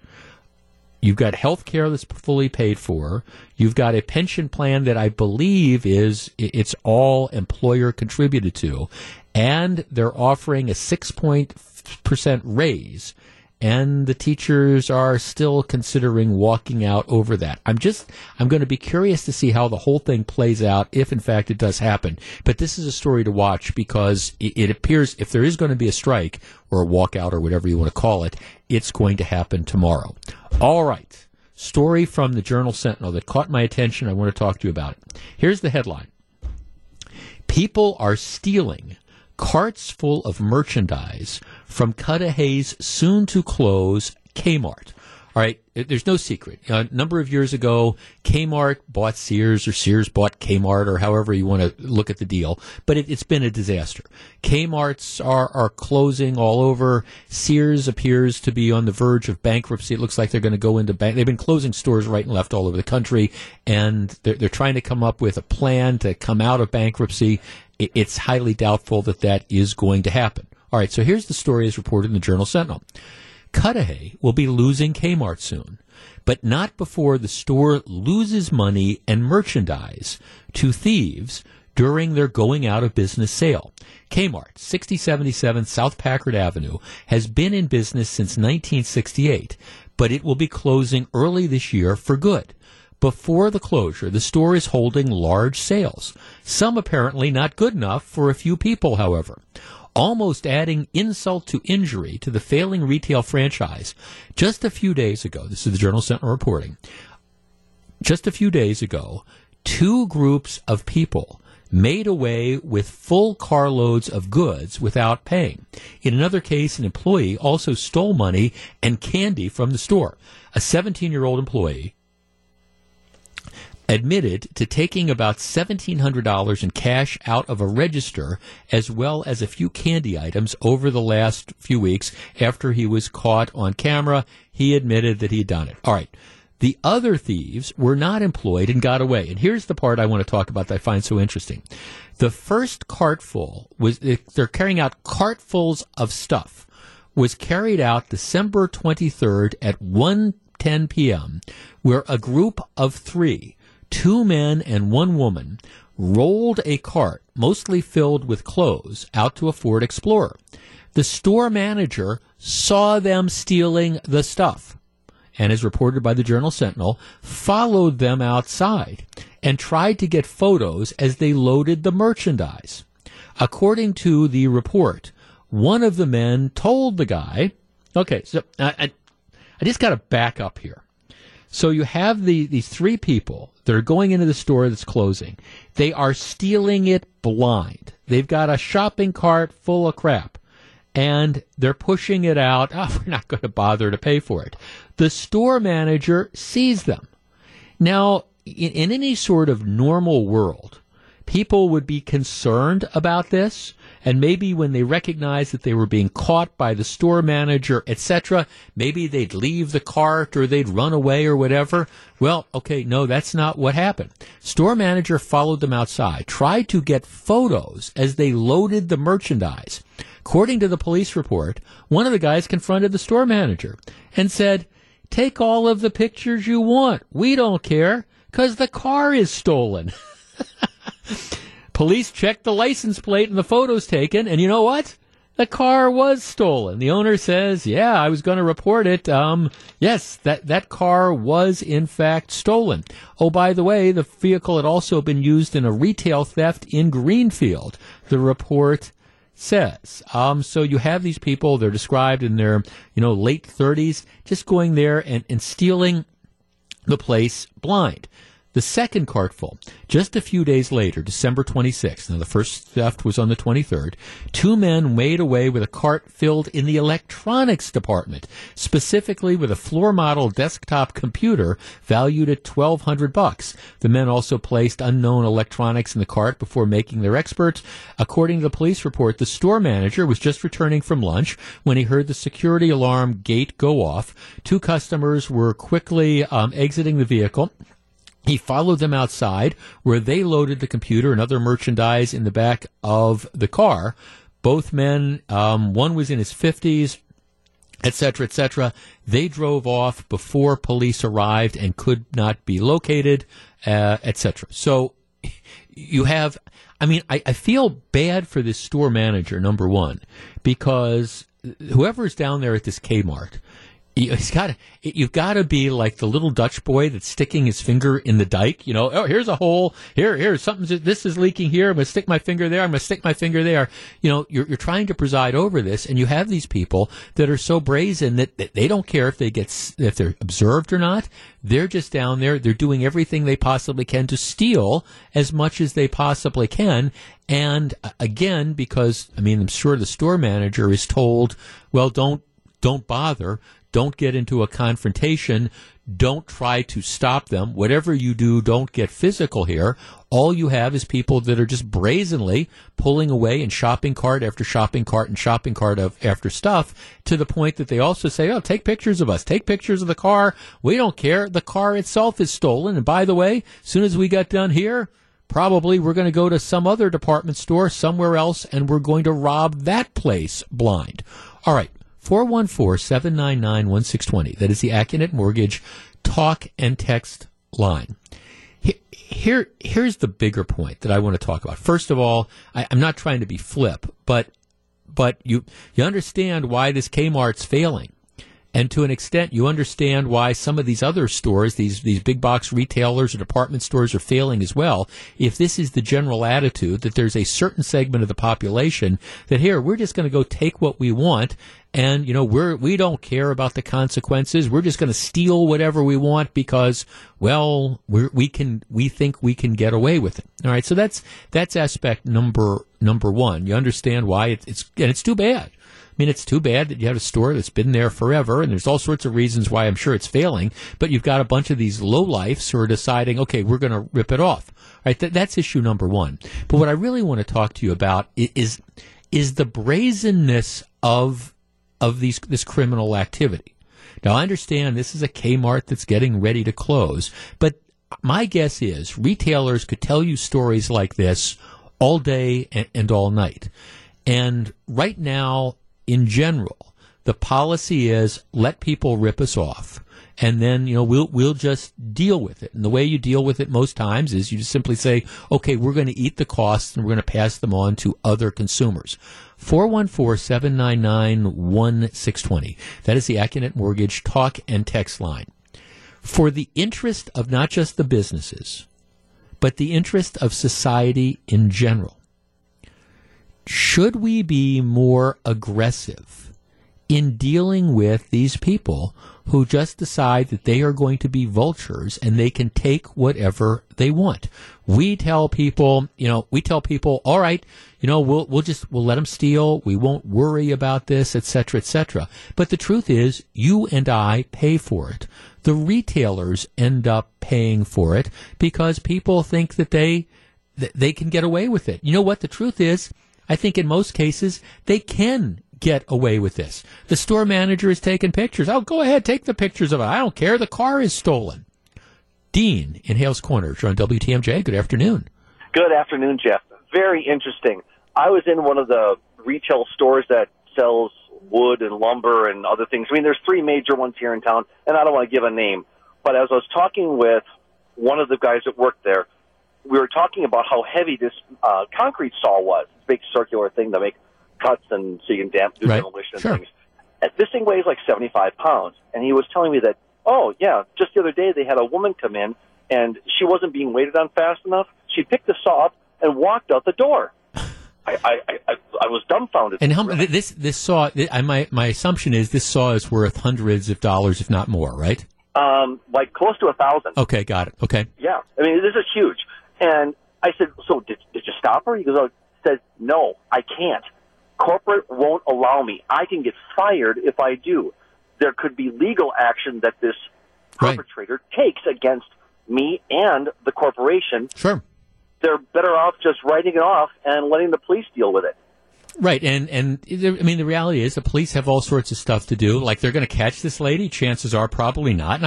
You've got health care that's fully paid for. You've got a pension plan that I believe it's all employer contributed to. And they're offering a 6% raise. And the teachers are still considering walking out over that. I'm going to be curious to see how the whole thing plays out, if in fact it does happen. But this is a story to watch because it appears if there is going to be a strike or a walkout or whatever you want to call it, it's going to happen tomorrow. All right. Story from the Journal Sentinel that caught my attention. I want to talk to you about it. Here's the headline. People are stealing carts full of merchandise from Cudahy's soon-to-close Kmart. All right, there's no secret. A number of years ago, Kmart bought Sears, or Sears bought Kmart, or however you want to look at the deal. But it's been a disaster. Kmarts are closing all over. Sears appears to be on the verge of bankruptcy. It looks like they're going to go into bank. They've been closing stores right and left all over the country, and they're trying to come up with a plan to come out of bankruptcy. It's highly doubtful that is going to happen. All right, so here's the story as reported in the Journal Sentinel. Cudahy will be losing Kmart soon, but not before the store loses money and merchandise to thieves during their going-out-of-business sale. Kmart, 6077 South Packard Avenue, has been in business since 1968, but it will be closing early this year for good. Before the closure, the store is holding large sales, some apparently not good enough for a few people, however. Almost adding insult to injury to the failing retail franchise. Just a few days ago, this is the Journal Sentinel reporting, just a few days ago, two groups of people made away with full carloads of goods without paying. In another case, an employee also stole money and candy from the store. A 17-year-old employee admitted to taking about $1,700 in cash out of a register as well as a few candy items over the last few weeks after he was caught on camera. He admitted that he'd done it. All right. The other thieves were not employed and got away. And here's the part I want to talk about that I find so interesting. The first cartful was, they're carrying out cartfuls of stuff, was carried out December 23rd at 1:10 p.m., where a group of three, two men and one woman, rolled a cart, mostly filled with clothes, out to a Ford Explorer. The store manager saw them stealing the stuff and, as reported by the Journal Sentinel, followed them outside and tried to get photos as they loaded the merchandise. According to the report, one of the men told the guy, okay, so I just got to back up here. So you have these three people that are going into the store that's closing. They are stealing it blind. They've got a shopping cart full of crap, and they're pushing it out. Oh, we're not going to bother to pay for it. The store manager sees them. Now, in any sort of normal world, people would be concerned about this, and maybe when they recognized that they were being caught by the store manager, etc., maybe they'd leave the cart or they'd run away or whatever. Well, okay, no, that's not what happened. Store manager followed them outside, tried to get photos as they loaded the merchandise. According to the police report, one of the guys confronted the store manager and said, "Take all of the pictures you want. We don't care, 'cause the car is stolen." Police checked the license plate and the photos taken, and you know what? The car was stolen. The owner says, yeah, I was going to report it. Yes, that car was, in fact, stolen. Oh, by the way, the vehicle had also been used in a retail theft in Greenfield, the report says. So you have these people, they're described in their, late 30s, just going there and stealing the place blind. The second cartful, just a few days later, December 26th, now the first theft was on the 23rd, two men made away with a cart filled in the electronics department, specifically with a floor model desktop computer valued at $1,200. The men also placed unknown electronics in the cart before making their exits. According to the police report, the store manager was just returning from lunch when he heard the security alarm gate go off. Two customers were quickly exiting the vehicle. He followed them outside, where they loaded the computer and other merchandise in the back of the car. Both men, one was in his 50s, etc., etc. They drove off before police arrived and could not be located, etc. So you have, I mean, I feel bad for this store manager, number one, because whoever's down there at this Kmart, you've got to be like the little Dutch boy that's sticking his finger in the dike. You know, oh, here's a hole. Here's something. This is leaking here. I'm going to stick my finger there. I'm going to stick my finger there. You know, you're trying to preside over this, and you have these people that are so brazen that they don't care if they're observed or not. They're just down there. They're doing everything they possibly can to steal as much as they possibly can. And again, because I mean, I'm sure the store manager is told, well, don't bother. Don't get into a confrontation. Don't try to stop them. Whatever you do, don't get physical here. All you have is people that are just brazenly pulling away and shopping cart after shopping cart and shopping cart after stuff, to the point that they also say, oh, take pictures of us. Take pictures of the car. We don't care. The car itself is stolen. And by the way, as soon as we got done here, probably we're going to go to some other department store somewhere else, and we're going to rob that place blind. All right. 414-799-1620. That is the Acunet Mortgage talk and text line. Here's the bigger point that I want to talk about. First of all, I'm not trying to be flip, but you understand why this Kmart's failing. And to an extent, you understand why some of these other stores, these big box retailers or department stores, are failing as well. If this is the general attitude, that there's a certain segment of the population that, here, we're just going to go take what we want, and, you know, we don't care about the consequences. We're just going to steal whatever we want because, well, we think we can get away with it. All right. So that's aspect number one. You understand why it's too bad. I mean, it's too bad that you have a store that's been there forever, and there's all sorts of reasons why I'm sure it's failing, but you've got a bunch of these lowlifes who are deciding, okay, we're going to rip it off. All right, that's issue number one. But what I really want to talk to you about is the brazenness of this criminal activity. Now, I understand this is a Kmart that's getting ready to close, but my guess is retailers could tell you stories like this all day and all night. And right now, in general, the policy is let people rip us off, and then, you know, we'll just deal with it. And the way you deal with it most times is you just simply say, okay, we're going to eat the costs and we're going to pass them on to other consumers. 414-799-1620. That is the Acunet Mortgage talk and text line. For the interest of not just the businesses, but the interest of society in general, should we be more aggressive in dealing with these people who just decide that they are going to be vultures and they can take whatever they want? We tell people, all right, you know, we'll let them steal. We won't worry about this, et cetera, et cetera. But the truth is, you and I pay for it. The retailers end up paying for it because people think that they can get away with it. You know what? The truth is, I think in most cases, they can get away with this. The store manager is taking pictures. Oh, go ahead, take the pictures of it. I don't care. The car is stolen. Dean in Hales Corners, you're on WTMJ. Good afternoon. Good afternoon, Jeff. Very interesting. I was in one of the retail stores that sells wood and lumber and other things. I mean, there's three major ones here in town, and I don't want to give a name. But as I was talking with one of the guys that worked there, we were talking about how heavy this concrete saw was. It's a big circular thing to make cuts and so you can do demolition and things. And this thing weighs like 75 pounds. And he was telling me that, oh, yeah, just the other day they had a woman come in and she wasn't being waited on fast enough. She picked the saw up and walked out the door. I was dumbfounded. And how, this saw, my assumption is this saw is worth hundreds of dollars, if not more, right? like close to 1,000. Okay, got it. Okay. Yeah. I mean, this is huge. And I said, so did you stop her? He goes, says, no, I can't. Corporate won't allow me. I can get fired if I do. There could be legal action that this perpetrator takes against me and the corporation. Sure. They're better off just writing it off and letting the police deal with it. Right, and I mean, the reality is the police have all sorts of stuff to do. Like, they're going to catch this lady. Chances are probably not.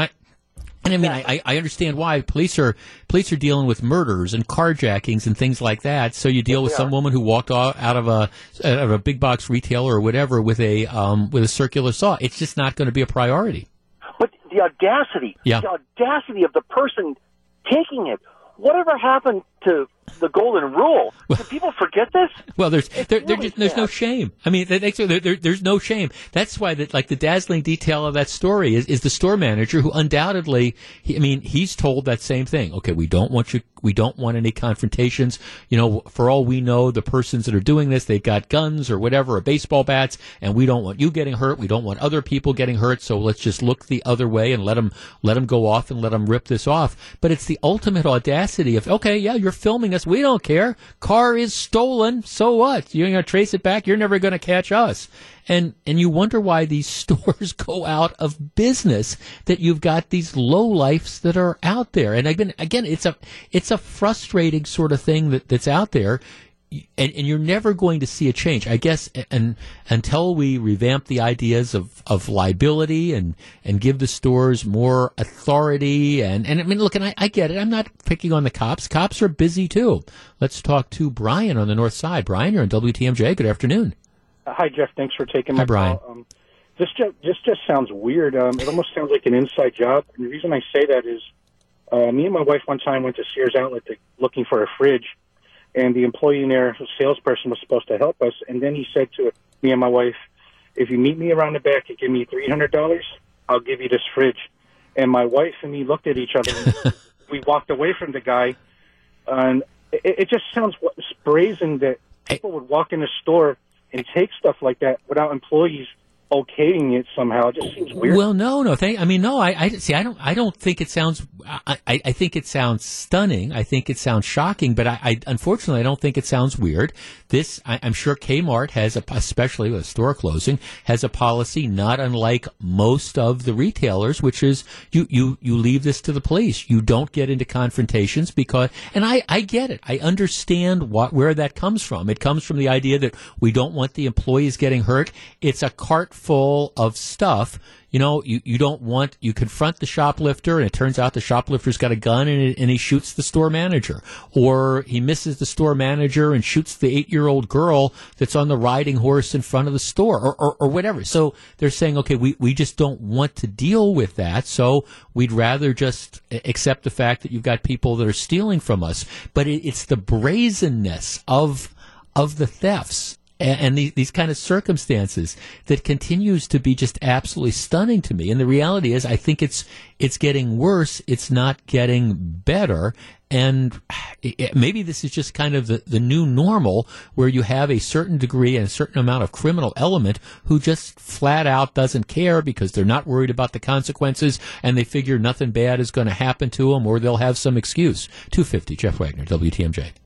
And I mean, I understand why. Police are dealing with murders and carjackings and things like that. So you deal with some woman who walked out of a big box retailer or whatever with a circular saw. It's just not going to be a priority. But the audacity, the audacity of the person taking it. Whatever happened to the golden rule? Do people forget this? Well, there's no shame. I mean, there's no shame. That's why the dazzling detail of that story is the store manager who undoubtedly, he's told that same thing. Okay, we don't want any confrontations. You know, for all we know, the persons that are doing this, they've got guns or whatever, or baseball bats, and we don't want you getting hurt. We don't want other people getting hurt. So let's just look the other way and let them go off and let them rip this off. But it's the ultimate audacity of, okay, yeah, you're filming us. We don't care. Car is stolen. So what? You're going to trace it back. You're never going to catch us. And you wonder why these stores go out of business, that you've got these lowlifes that are out there. And again, it's a frustrating sort of thing that's out there. And you're never going to see a change, I guess, and until we revamp the ideas of liability and give the stores more authority. And I mean, look, and I get it. I'm not picking on the cops. Cops are busy, too. Let's talk to Brian on the north side. Brian, you're on WTMJ. Good afternoon. Hi, Jeff. Thanks for taking my call. Hi, Brian. This just sounds weird. It almost sounds like an inside job. And the reason I say that is me and my wife one time went to Sears Outlet looking for a fridge. And the employee in there, the salesperson, was supposed to help us. And then he said to me and my wife, if you meet me around the back and give me $300, I'll give you this fridge. And my wife and me looked at each other. And we walked away from the guy. And it just sounds brazen that people would walk in a store and take stuff like that without employees okaying it somehow. It just seems weird. Well, I don't think it sounds. I think it sounds stunning. I think it sounds shocking. But I unfortunately, I don't think it sounds weird. This, I'm sure Kmart has, especially with a store closing, has a policy not unlike most of the retailers, which is you leave this to the police. You don't get into confrontations because. And I get it. I understand where that comes from. It comes from the idea that we don't want the employees getting hurt. It's a cart full of stuff. You know, you don't want, you confront the shoplifter and it turns out the shoplifter's got a gun and he shoots the store manager, or he misses the store manager and shoots the 8-year-old girl that's on the riding horse in front of the store or whatever. So they're saying, okay, we just don't want to deal with that. So we'd rather just accept the fact that you've got people that are stealing from us. But it's the brazenness of the thefts and these kind of circumstances that continues to be just absolutely stunning to me. And the reality is, I think it's getting worse. It's not getting better. And maybe this is just kind of the new normal, where you have a certain degree and a certain amount of criminal element who just flat out doesn't care because they're not worried about the consequences and they figure nothing bad is going to happen to them, or they'll have some excuse. 250, Jeff Wagner, WTMJ.